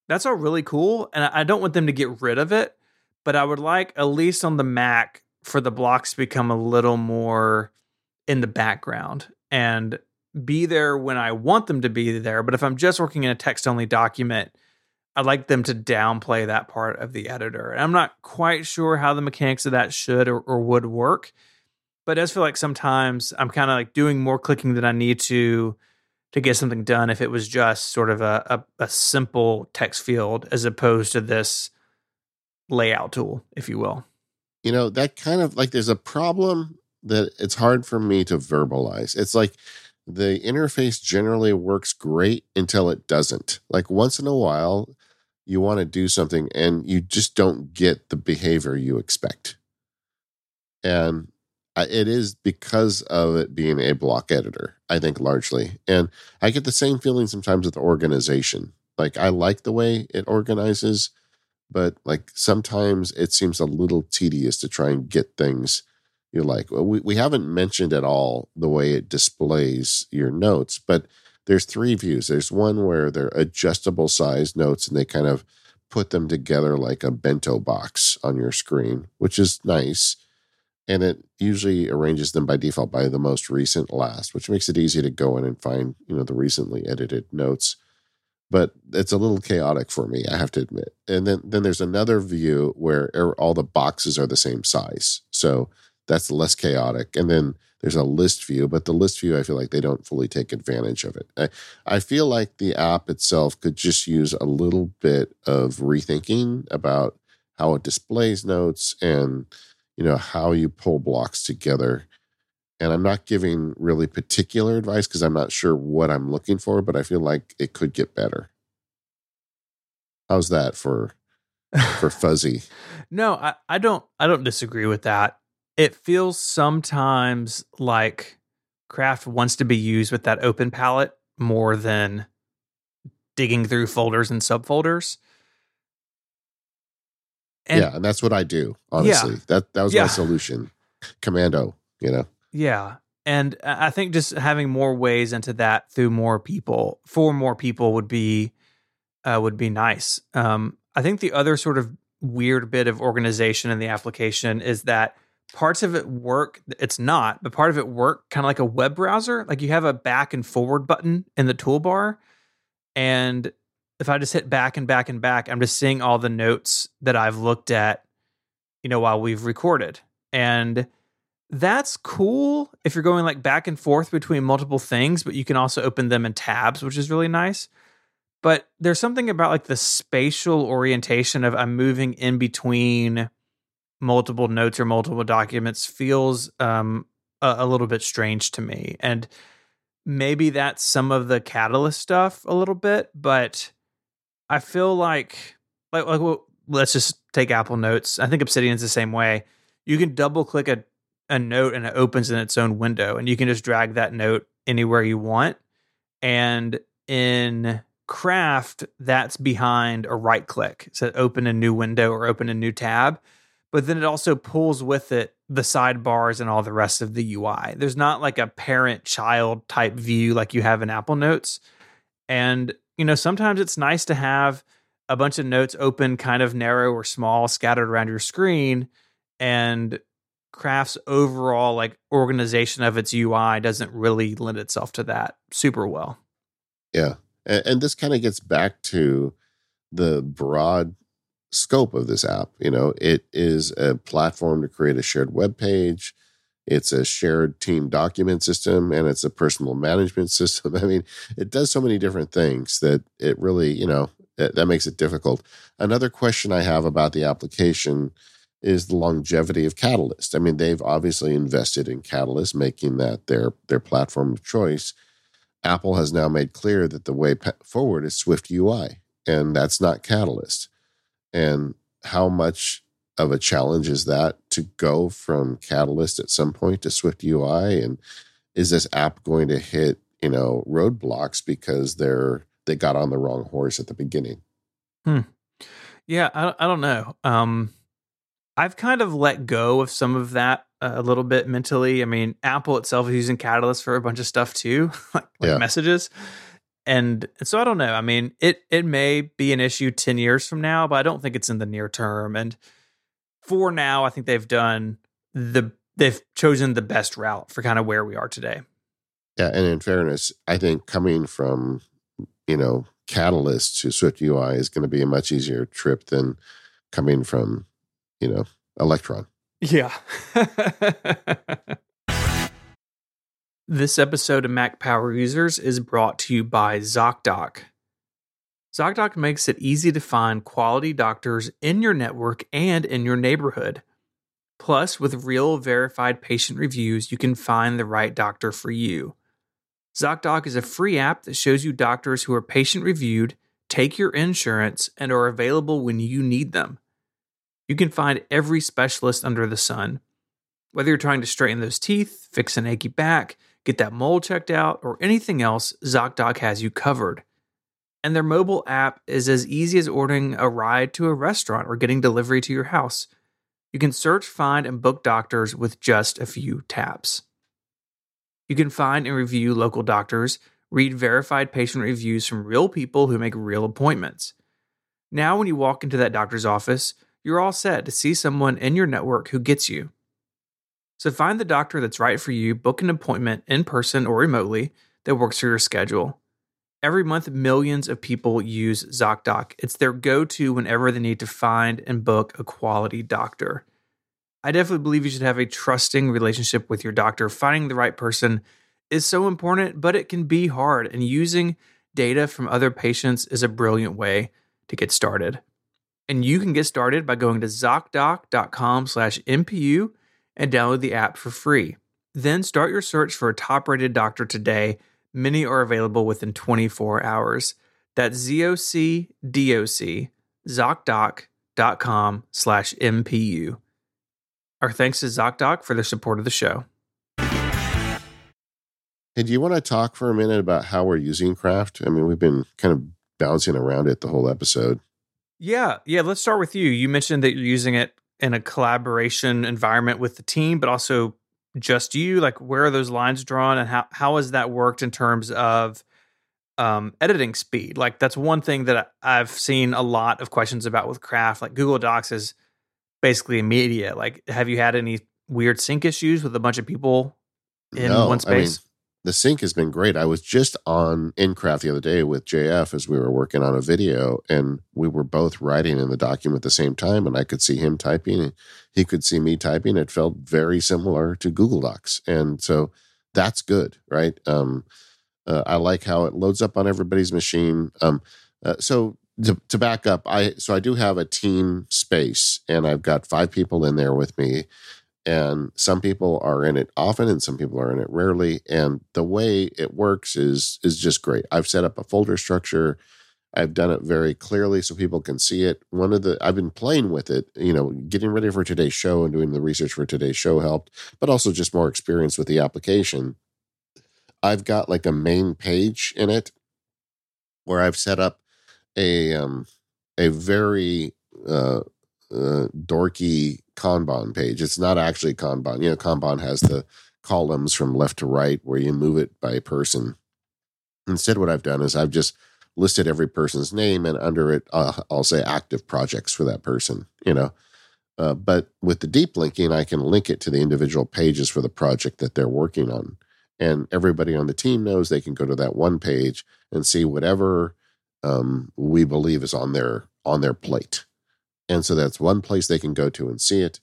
That's all really cool. And I don't want them to get rid of it, but I would like, at least on the Mac, for the blocks to become a little more in the background and be there when I want them to be there. But if I'm just working in a text-only document, I'd like them to downplay that part of the editor. And I'm not quite sure how the mechanics of that should or, or would work, but I just feel like sometimes I'm kind of like doing more clicking than I need to to get something done if it was just sort of a, a, a simple text field as opposed to this layout tool, if you will. You know, that kind of like there's a problem that it's hard for me to verbalize. It's like the interface generally works great until it doesn't. Like once in a while, you want to do something and you just don't get the behavior you expect. And it is because of it being a block editor, I think, largely. And I get the same feeling sometimes with organization. Like I like the way it organizes, but like sometimes it seems a little tedious to try and get things. You're like, well, we, we haven't mentioned at all the way it displays your notes, but there's three views. There's one where they're adjustable size notes and they kind of put them together like a bento box on your screen, which is nice. and it usually arranges them by default by the most recent last, which makes it easy to go in and find, you know, the recently edited notes. But it's a little chaotic for me, I have to admit. And then, then there's another view where all the boxes are the same size. So that's less chaotic. And then there's a list view, but the list view, I feel like they don't fully take advantage of it. I, I feel like the app itself could just use a little bit of rethinking about how it displays notes and, you know, how you pull blocks together. And I'm not giving really particular advice because I'm not sure what I'm looking for, but I feel like it could get better. How's that for for fuzzy? No, I, I don't I don't disagree with that. It feels sometimes like Craft wants to be used with that open palette more than digging through folders and subfolders. And yeah, and that's what I do, honestly. Yeah, that that was yeah. my solution. Commando, you know? Yeah, and I think just having more ways into that through more people, for more people would be uh, would be nice. Um, I think the other sort of weird bit of organization in the application is that parts of it work, it's not, but part of it work kind of like a web browser. Like you have a back and forward button in the toolbar, and if I just hit back and back and back, I'm just seeing all the notes that I've looked at, you know, while we've recorded. And that's cool if you're going like back and forth between multiple things, but you can also open them in tabs, which is really nice. But there's something about like the spatial orientation of I'm moving in between multiple notes or multiple documents feels um, a, a little bit strange to me. And maybe that's some of the Catalyst stuff a little bit, but I feel like, like, like well, let's just take Apple Notes. I think Obsidian's the same way. You can double click a a note and it opens in its own window, and you can just drag that note anywhere you want. And in Craft, that's behind a right click. So open a new window or open a new tab, but then it also pulls with it the sidebars and all the rest of the U I. There's not like a parent child type view like you have in Apple Notes. And, you know, sometimes it's nice to have a bunch of notes open kind of narrow or small scattered around your screen, and Craft's overall like organization of its U I doesn't really lend itself to that super well. Yeah. And, and this kind of gets back to the broad scope of this app. You know, it is a platform to create a shared web page. It's a shared team document system, and it's a personal management system. I mean, it does so many different things that it really, you know, that, that makes it difficult. Another question I have about the application is the longevity of Catalyst. I mean, they've obviously invested in Catalyst, making that their their platform of choice. Apple has now made clear that the way forward is Swift U I, and that's not Catalyst. And how much of a challenge is that to go from Catalyst at some point to Swift U I? And is this app going to hit, you know, roadblocks because they're they got on the wrong horse at the beginning? Hmm. Yeah, I, I don't know. Um I've kind of let go of some of that uh, a little bit mentally. I mean, Apple itself is using Catalyst for a bunch of stuff too, like, yeah. like messages. And so I don't know. I mean, it it may be an issue ten years from now, but I don't think it's in the near term. And for now, I think they've done the they've chosen the best route for kind of where we are today. Yeah, and in fairness, I think coming from, you know, Catalyst to Swift U I is going to be a much easier trip than coming from, you know, Electron. Yeah. This episode of Mac Power Users is brought to you by ZocDoc. ZocDoc makes it easy to find quality doctors in your network and in your neighborhood. Plus, with real verified patient reviews, you can find the right doctor for you. ZocDoc is a free app that shows you doctors who are patient-reviewed, take your insurance, and are available when you need them. You can find every specialist under the sun. Whether you're trying to straighten those teeth, fix an achy back, get that mole checked out, or anything else, ZocDoc has you covered. And their mobile app is as easy as ordering a ride to a restaurant or getting delivery to your house. You can search, find, and book doctors with just a few taps. You can find and review local doctors, read verified patient reviews from real people who make real appointments. Now, when you walk into that doctor's office, you're all set to see someone in your network who gets you. So find the doctor that's right for you, book an appointment in person or remotely that works for your schedule. Every month, millions of people use ZocDoc. It's their go-to whenever they need to find and book a quality doctor. I definitely believe you should have a trusting relationship with your doctor. Finding the right person is so important, but it can be hard, and using data from other patients is a brilliant way to get started. And you can get started by going to zocdoc dot com slash M P U and download the app for free. Then start your search for a top-rated doctor today. Many are available within twenty-four hours. That's Z O C D O C, zocdoc dot com slash M P U. Our thanks to ZocDoc for their support of the show. Hey, do you want to talk for a minute about how we're using Craft? I mean, we've been kind of bouncing around it the whole episode. Yeah, yeah. Let's start with you. You mentioned that you're using it in a collaboration environment with the team, but also just you. Like, where are those lines drawn, and how, how has that worked in terms of um, editing speed? Like, that's one thing that I've seen a lot of questions about with Craft. Like, Google Docs is basically immediate. Like, have you had any weird sync issues with a bunch of people in no, one space? I mean, the sync has been great. I was just on in Craft the other day with J F as we were working on a video, and we were both writing in the document at the same time, and I could see him typing. He could see me typing. It felt very similar to Google Docs. And so that's good, right? Um, uh, I like how it loads up on everybody's machine. Um, uh, so to, to back up, I so I do have a team space, and I've got five people in there with me. And some people are in it often, and some people are in it rarely. And the way it works is is just great. I've set up a folder structure. I've done it very clearly so people can see it. One of the I've been playing with it, you know, getting ready for today's show and doing the research for today's show helped, but also just more experience with the application. I've got like a main page in it where I've set up a um, a very uh, uh, dorky Kanban page. It's not actually Kanban. You know, Kanban has the columns from left to right where you move it by person. Instead, what I've done is I've just listed every person's name, and under it, uh, I'll say active projects for that person, you know. Uh, but with the deep linking, I can link it to the individual pages for the project that they're working on. And everybody on the team knows they can go to that one page and see whatever um, we believe is on their on their plate. And so that's one place they can go to and see it.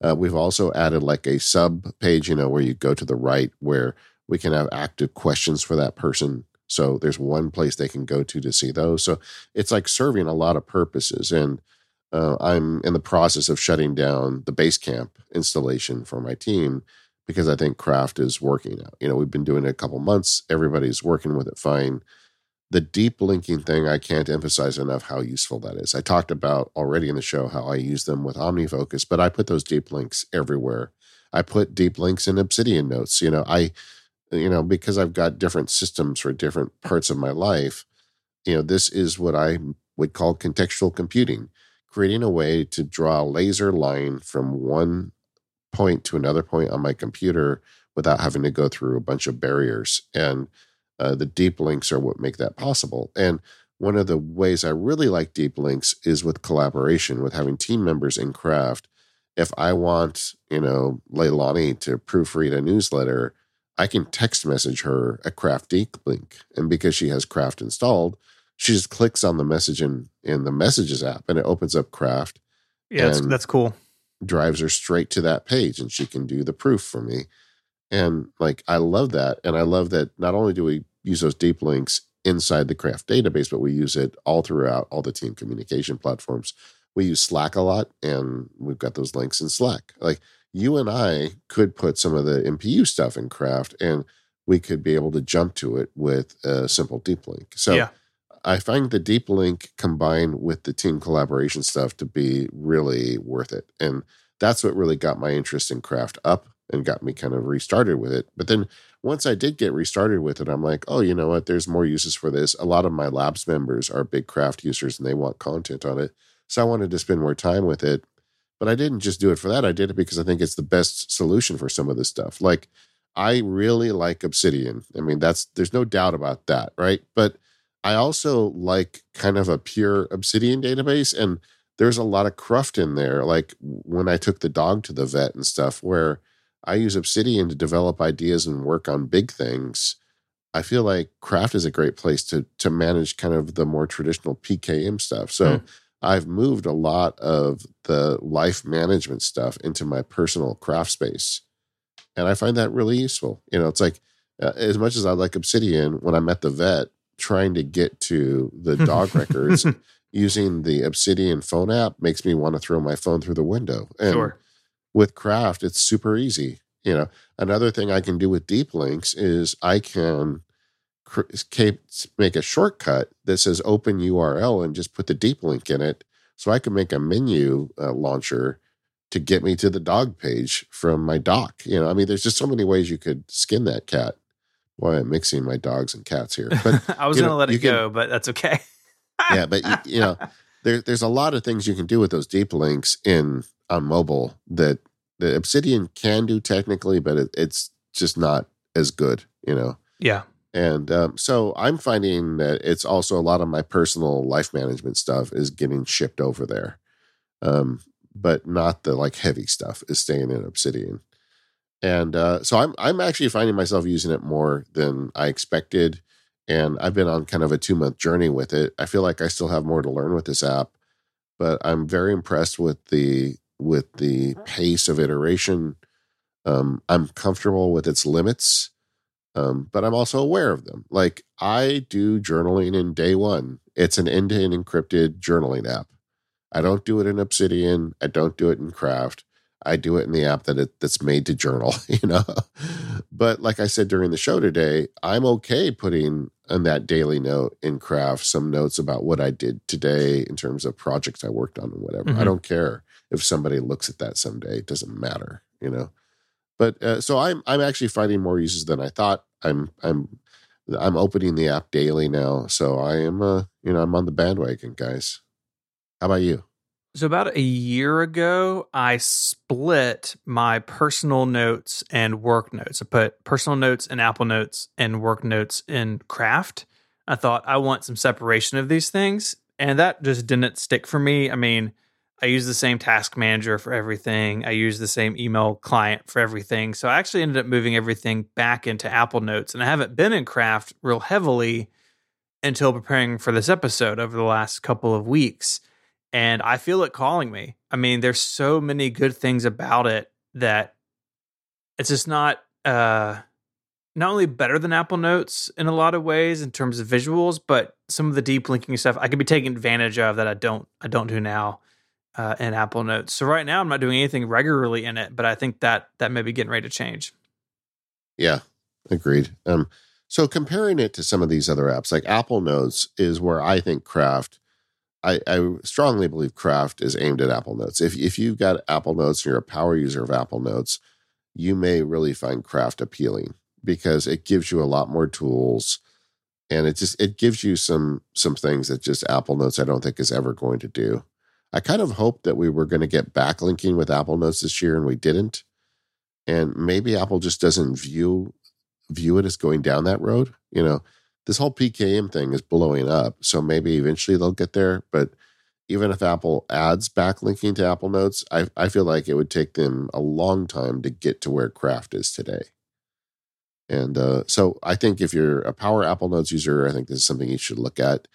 Uh, we've also added like a sub page, you know, where you go to the right, where we can have active questions for that person. So there's one place they can go to to see those. So it's like serving a lot of purposes. And uh, I'm in the process of shutting down the Basecamp installation for my team because I think Craft is working out. You know, we've been doing it a couple months. Everybody's working with it fine. The deep linking thing, I can't emphasize enough how useful that is. I talked about already in the show how I use them with OmniFocus, but I put those deep links everywhere. I put deep links in Obsidian notes. You know, I, you know, because I've got different systems for different parts of my life, you know, this is what I would call contextual computing, creating a way to draw a laser line from one point to another point on my computer without having to go through a bunch of barriers. And Uh, the deep links are what make that possible. And one of the ways I really like deep links is with collaboration, with having team members in Craft. If I want, you know, Leilani to proofread a newsletter, I can text message her a Craft deep link. And because she has Craft installed, she just clicks on the message in, in the Messages app, and it opens up Craft. Yeah, that's, that's cool. Drives her straight to that page, and she can do the proof for me. And like, I love that. And I love that not only do we use those deep links inside the Craft database, but we use it all throughout all the team communication platforms. We use Slack a lot, and we've got those links in Slack. Like, you and I could put some of the M P U stuff in Craft, and we could be able to jump to it with a simple deep link. So yeah. I find the deep link combined with the team collaboration stuff to be really worth it. And that's what really got my interest in Craft up and got me kind of restarted with it. But then once I did get restarted with it, I'm like, oh, you know what? There's more uses for this. A lot of my labs members are big Craft users, and they want content on it. So I wanted to spend more time with it. But I didn't just do it for that. I did it because I think it's the best solution for some of this stuff. Like, I really like Obsidian. I mean, that's there's no doubt about that, right? But I also like kind of a pure Obsidian database. And there's a lot of cruft in there. Like, when I took the dog to the vet and stuff, where I use Obsidian to develop ideas and work on big things. I feel like Craft is a great place to to manage kind of the more traditional P K M stuff. So mm. I've moved a lot of the life management stuff into my personal Craft space. And I find that really useful. You know, it's like, uh, as much as I like Obsidian, when I'm at the vet trying to get to the dog records, using the Obsidian phone app makes me want to throw my phone through the window. And sure. With Craft, it's super easy. You know, another thing I can do with deep links is I can cr- make a shortcut that says open U R L and just put the deep link in it. So I can make a menu uh, launcher to get me to the dog page from my doc. You know, I mean, there's just so many ways you could skin that cat. Why I'm mixing my dogs and cats here. But I was going to let it go, can, but that's okay. Yeah, but you, you know, there, there's a lot of things you can do with those deep links in on mobile that the Obsidian can do technically, but it, it's just not as good, you know? Yeah. And um, so I'm finding that it's also a lot of my personal life management stuff is getting shipped over there. Um, but not the like heavy stuff is staying in Obsidian. And uh, so I'm I'm actually finding myself using it more than I expected. And I've been on kind of a two-month journey with it. I feel like I still have more to learn with this app, but I'm very impressed with the with the pace of iteration. Um, I'm comfortable with its limits, um, but I'm also aware of them. Like, I do journaling in Day One. It's an end-to-end encrypted journaling app. I don't do it in Obsidian. I don't do it in Craft. I do it in the app that it, that's made to journal, you know. But like I said during the show today, I'm okay putting on that daily note in Craft some notes about what I did today in terms of projects I worked on and whatever. Mm-hmm. I don't care if somebody looks at that someday. It doesn't matter, you know. But uh, so I'm I'm actually finding more uses than I thought. I'm I'm I'm opening the app daily now, so I am uh, you know I'm on the bandwagon, guys. How about you? So about a year ago, I split my personal notes and work notes. I put personal notes in Apple Notes and work notes in Craft. I thought I want some separation of these things, and that just didn't stick for me. I mean, I use the same task manager for everything. I use the same email client for everything. So I actually ended up moving everything back into Apple Notes, and I haven't been in Craft real heavily until preparing for this episode over the last couple of weeks. And I feel it calling me. I mean, there's so many good things about it that it's just not uh, not only better than Apple Notes in a lot of ways in terms of visuals, but some of the deep linking stuff I could be taking advantage of that I don't I don't do now uh, in Apple Notes. So right now I'm not doing anything regularly in it, but I think that that may be getting ready to change. Yeah, agreed. Um, so comparing it to some of these other apps, like Apple Notes is where I think Craft. I, I strongly believe Craft is aimed at Apple Notes. If if you've got Apple Notes and you're a power user of Apple Notes, you may really find Craft appealing because it gives you a lot more tools, and it just it gives you some some things that just Apple Notes I don't think is ever going to do. I kind of hoped that we were going to get backlinking with Apple Notes this year, and we didn't. And maybe Apple just doesn't view view it as going down that road, you know. This whole P K M thing is blowing up, so maybe eventually they'll get there. But even if Apple adds backlinking to Apple Notes, I, I feel like it would take them a long time to get to where Craft is today. And uh, so I think if you're a power Apple Notes user, I think this is something you should look at.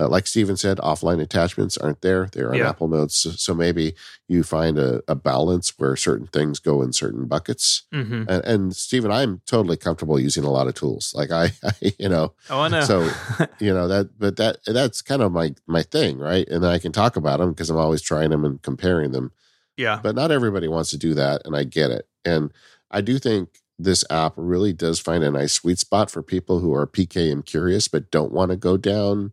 Uh, like Stephen said, offline attachments aren't there. They're on yeah. Apple Notes. So, so maybe you find a, a balance where certain things go in certain buckets. Mm-hmm. And, and Stephen, I'm totally comfortable using a lot of tools. Like I, I you know, oh, I know. So, you know, that, but that, that's kind of my, my thing. Right. And I can talk about them because I'm always trying them and comparing them. Yeah. But not everybody wants to do that. And I get it. And I do think this app really does find a nice sweet spot for people who are P K M curious, but don't want to go down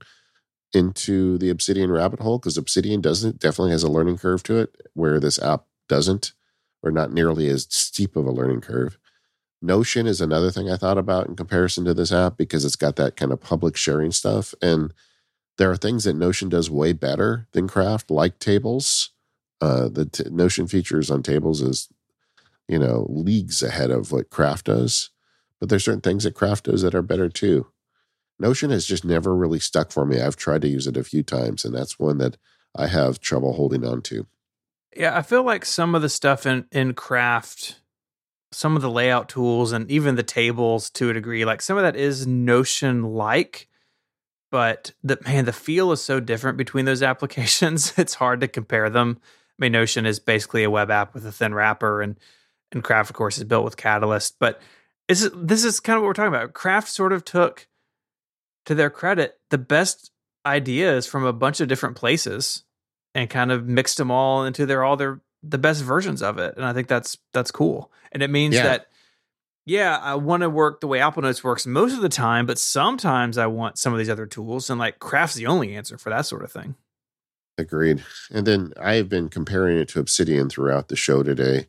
into the Obsidian rabbit hole, because Obsidian doesn't definitely has a learning curve to it where this app doesn't, or not nearly as steep of a learning curve. Notion is another thing I thought about in comparison to this app because it's got that kind of public sharing stuff. And there are things that Notion does way better than Craft, like tables. Uh, the t- Notion features on tables is, you know, leagues ahead of what Craft does. But there's certain things that Craft does that are better too. Notion has just never really stuck for me. I've tried to use it a few times, and that's one that I have trouble holding on to. Yeah, I feel like some of the stuff in, in Craft, some of the layout tools and even the tables to a degree, like some of that is Notion-like, but the man, the feel is so different between those applications. It's hard to compare them. I mean, Notion is basically a web app with a thin wrapper, and and Craft, of course, is built with Catalyst. But is, this is kind of what we're talking about. Craft sort of took, to their credit, the best ideas from a bunch of different places and kind of mixed them all into their all their the best versions of it. And I think that's that's cool. And it means yeah. that, yeah, I want to work the way Apple Notes works most of the time, but sometimes I want some of these other tools, and like Craft's the only answer for that sort of thing. Agreed. And then I've been comparing it to Obsidian throughout the show today.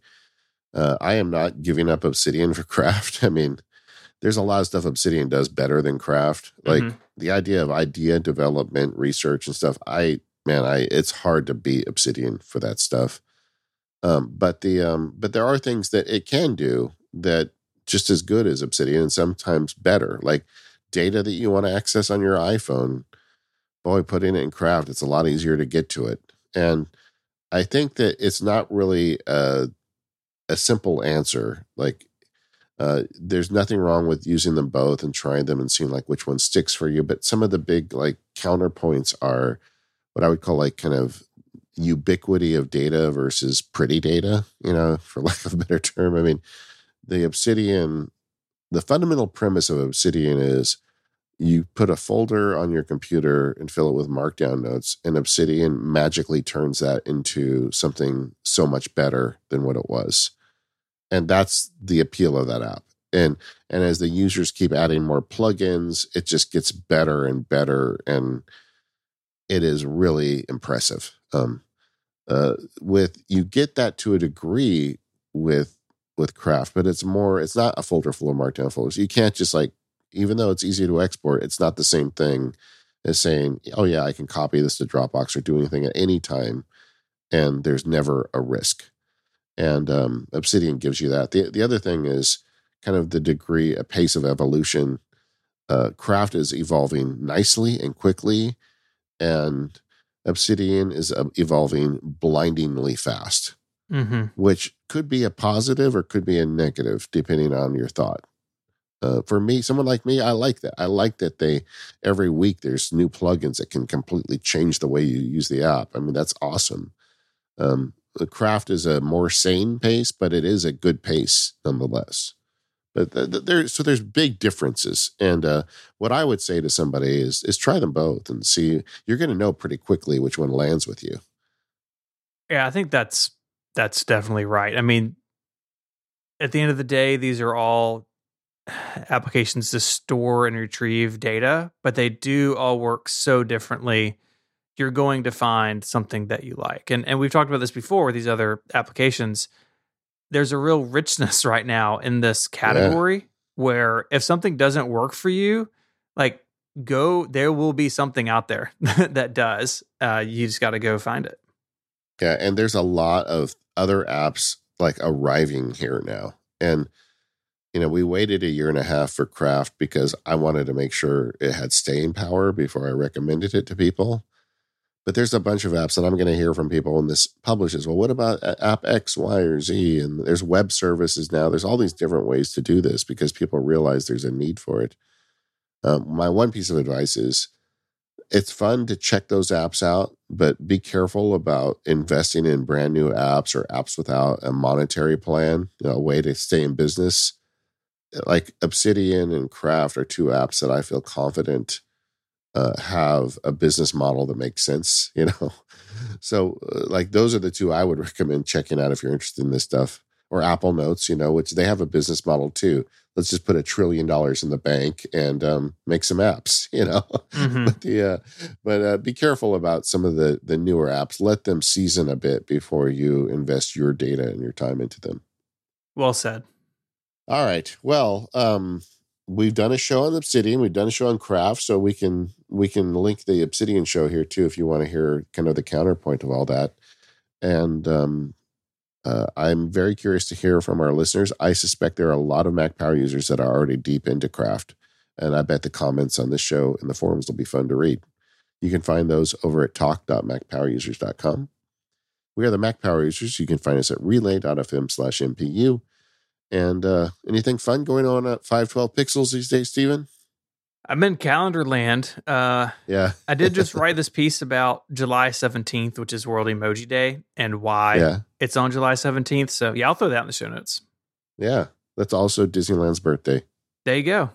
Uh, I am not giving up Obsidian for Craft. I mean, there's a lot of stuff Obsidian does better than Craft. Like mm-hmm. the idea of idea development, research, and stuff. I man, I it's hard to beat Obsidian for that stuff. Um, but the um, but there are things that it can do that just as good as Obsidian and sometimes better. Like data that you want to access on your iPhone. Boy, putting it in Craft, it's a lot easier to get to it. And I think that it's not really a, a simple answer. Like uh, there's nothing wrong with using them both and trying them and seeing like which one sticks for you. But some of the big like counterpoints are what I would call like kind of ubiquity of data versus pretty data, you know, for lack of a better term. I mean, the Obsidian, the fundamental premise of Obsidian is you put a folder on your computer and fill it with Markdown notes, and Obsidian magically turns that into something so much better than what it was. And that's the appeal of that app. And and as the users keep adding more plugins, it just gets better and better, and it is really impressive. Um, uh, with you get that to a degree with with Craft, but it's more, it's not a folder full of Markdown folders. You can't just like, even though it's easy to export, it's not the same thing as saying, oh, yeah, I can copy this to Dropbox or do anything at any time, and there's never a risk. And um, Obsidian gives you that. The, the other thing is kind of the degree, a pace of evolution. Uh, Craft is evolving nicely and quickly, and Obsidian is evolving blindingly fast, mm-hmm. which could be a positive or could be a negative, depending on your thought. Uh, for me, someone like me, I like that. I like that they every week there's new plugins that can completely change the way you use the app. I mean, that's awesome. Um, Craft is a more sane pace, but it is a good pace nonetheless. But th- th- there, so there's big differences. And uh, what I would say to somebody is, is try them both and see. You're going to know pretty quickly which one lands with you. Yeah, I think that's that's definitely right. I mean, at the end of the day, these are all applications to store and retrieve data, but they do all work so differently. You're going to find something that you like. And and we've talked about this before with these other applications. There's a real richness right now in this category yeah. where if something doesn't work for you, like go, there will be something out there that does. Uh, you just got to go find it. Yeah. And there's a lot of other apps like arriving here now. And you know, we waited a year and a half for Craft because I wanted to make sure it had staying power before I recommended it to people. But there's a bunch of apps, and I'm going to hear from people when this publishes. Well, what about app X, Y, or Z? And there's web services now. There's all these different ways to do this because people realize there's a need for it. Um, my one piece of advice is it's fun to check those apps out, but be careful about investing in brand new apps or apps without a monetary plan, you know, a way to stay in business. Like Obsidian and Craft are two apps that I feel confident uh, have a business model that makes sense, you know? So uh, like those are the two I would recommend checking out if you're interested in this stuff. Or Apple Notes, you know, which they have a business model too. Let's just put a trillion dollars in the bank and um, make some apps, you know? Mm-hmm. But the, uh, but uh, be careful about some of the, the newer apps. Let them season a bit before you invest your data and your time into them. Well said. All right. Well, um, we've done a show on Obsidian. We've done a show on Craft, so we can we can link the Obsidian show here too if you want to hear kind of the counterpoint of all that. And um, uh, I'm very curious to hear from our listeners. I suspect there are a lot of Mac Power Users that are already deep into Craft, and I bet the comments on this show and the forums will be fun to read. You can find those over at talk dot mac power users dot com. We are the Mac Power Users. You can find us at relay dot f m slash m p u. And uh, anything fun going on at five twelve Pixels these days, Stephen? I'm in calendar land. Uh, yeah. I did just write this piece about July seventeenth, which is World Emoji Day, and why yeah. it's on July seventeenth. So, yeah, I'll throw that in the show notes. Yeah. That's also Disneyland's birthday. There you go.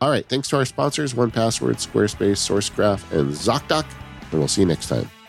All right. Thanks to our sponsors, one Password, Squarespace, Sourcegraph, and ZocDoc. And we'll see you next time.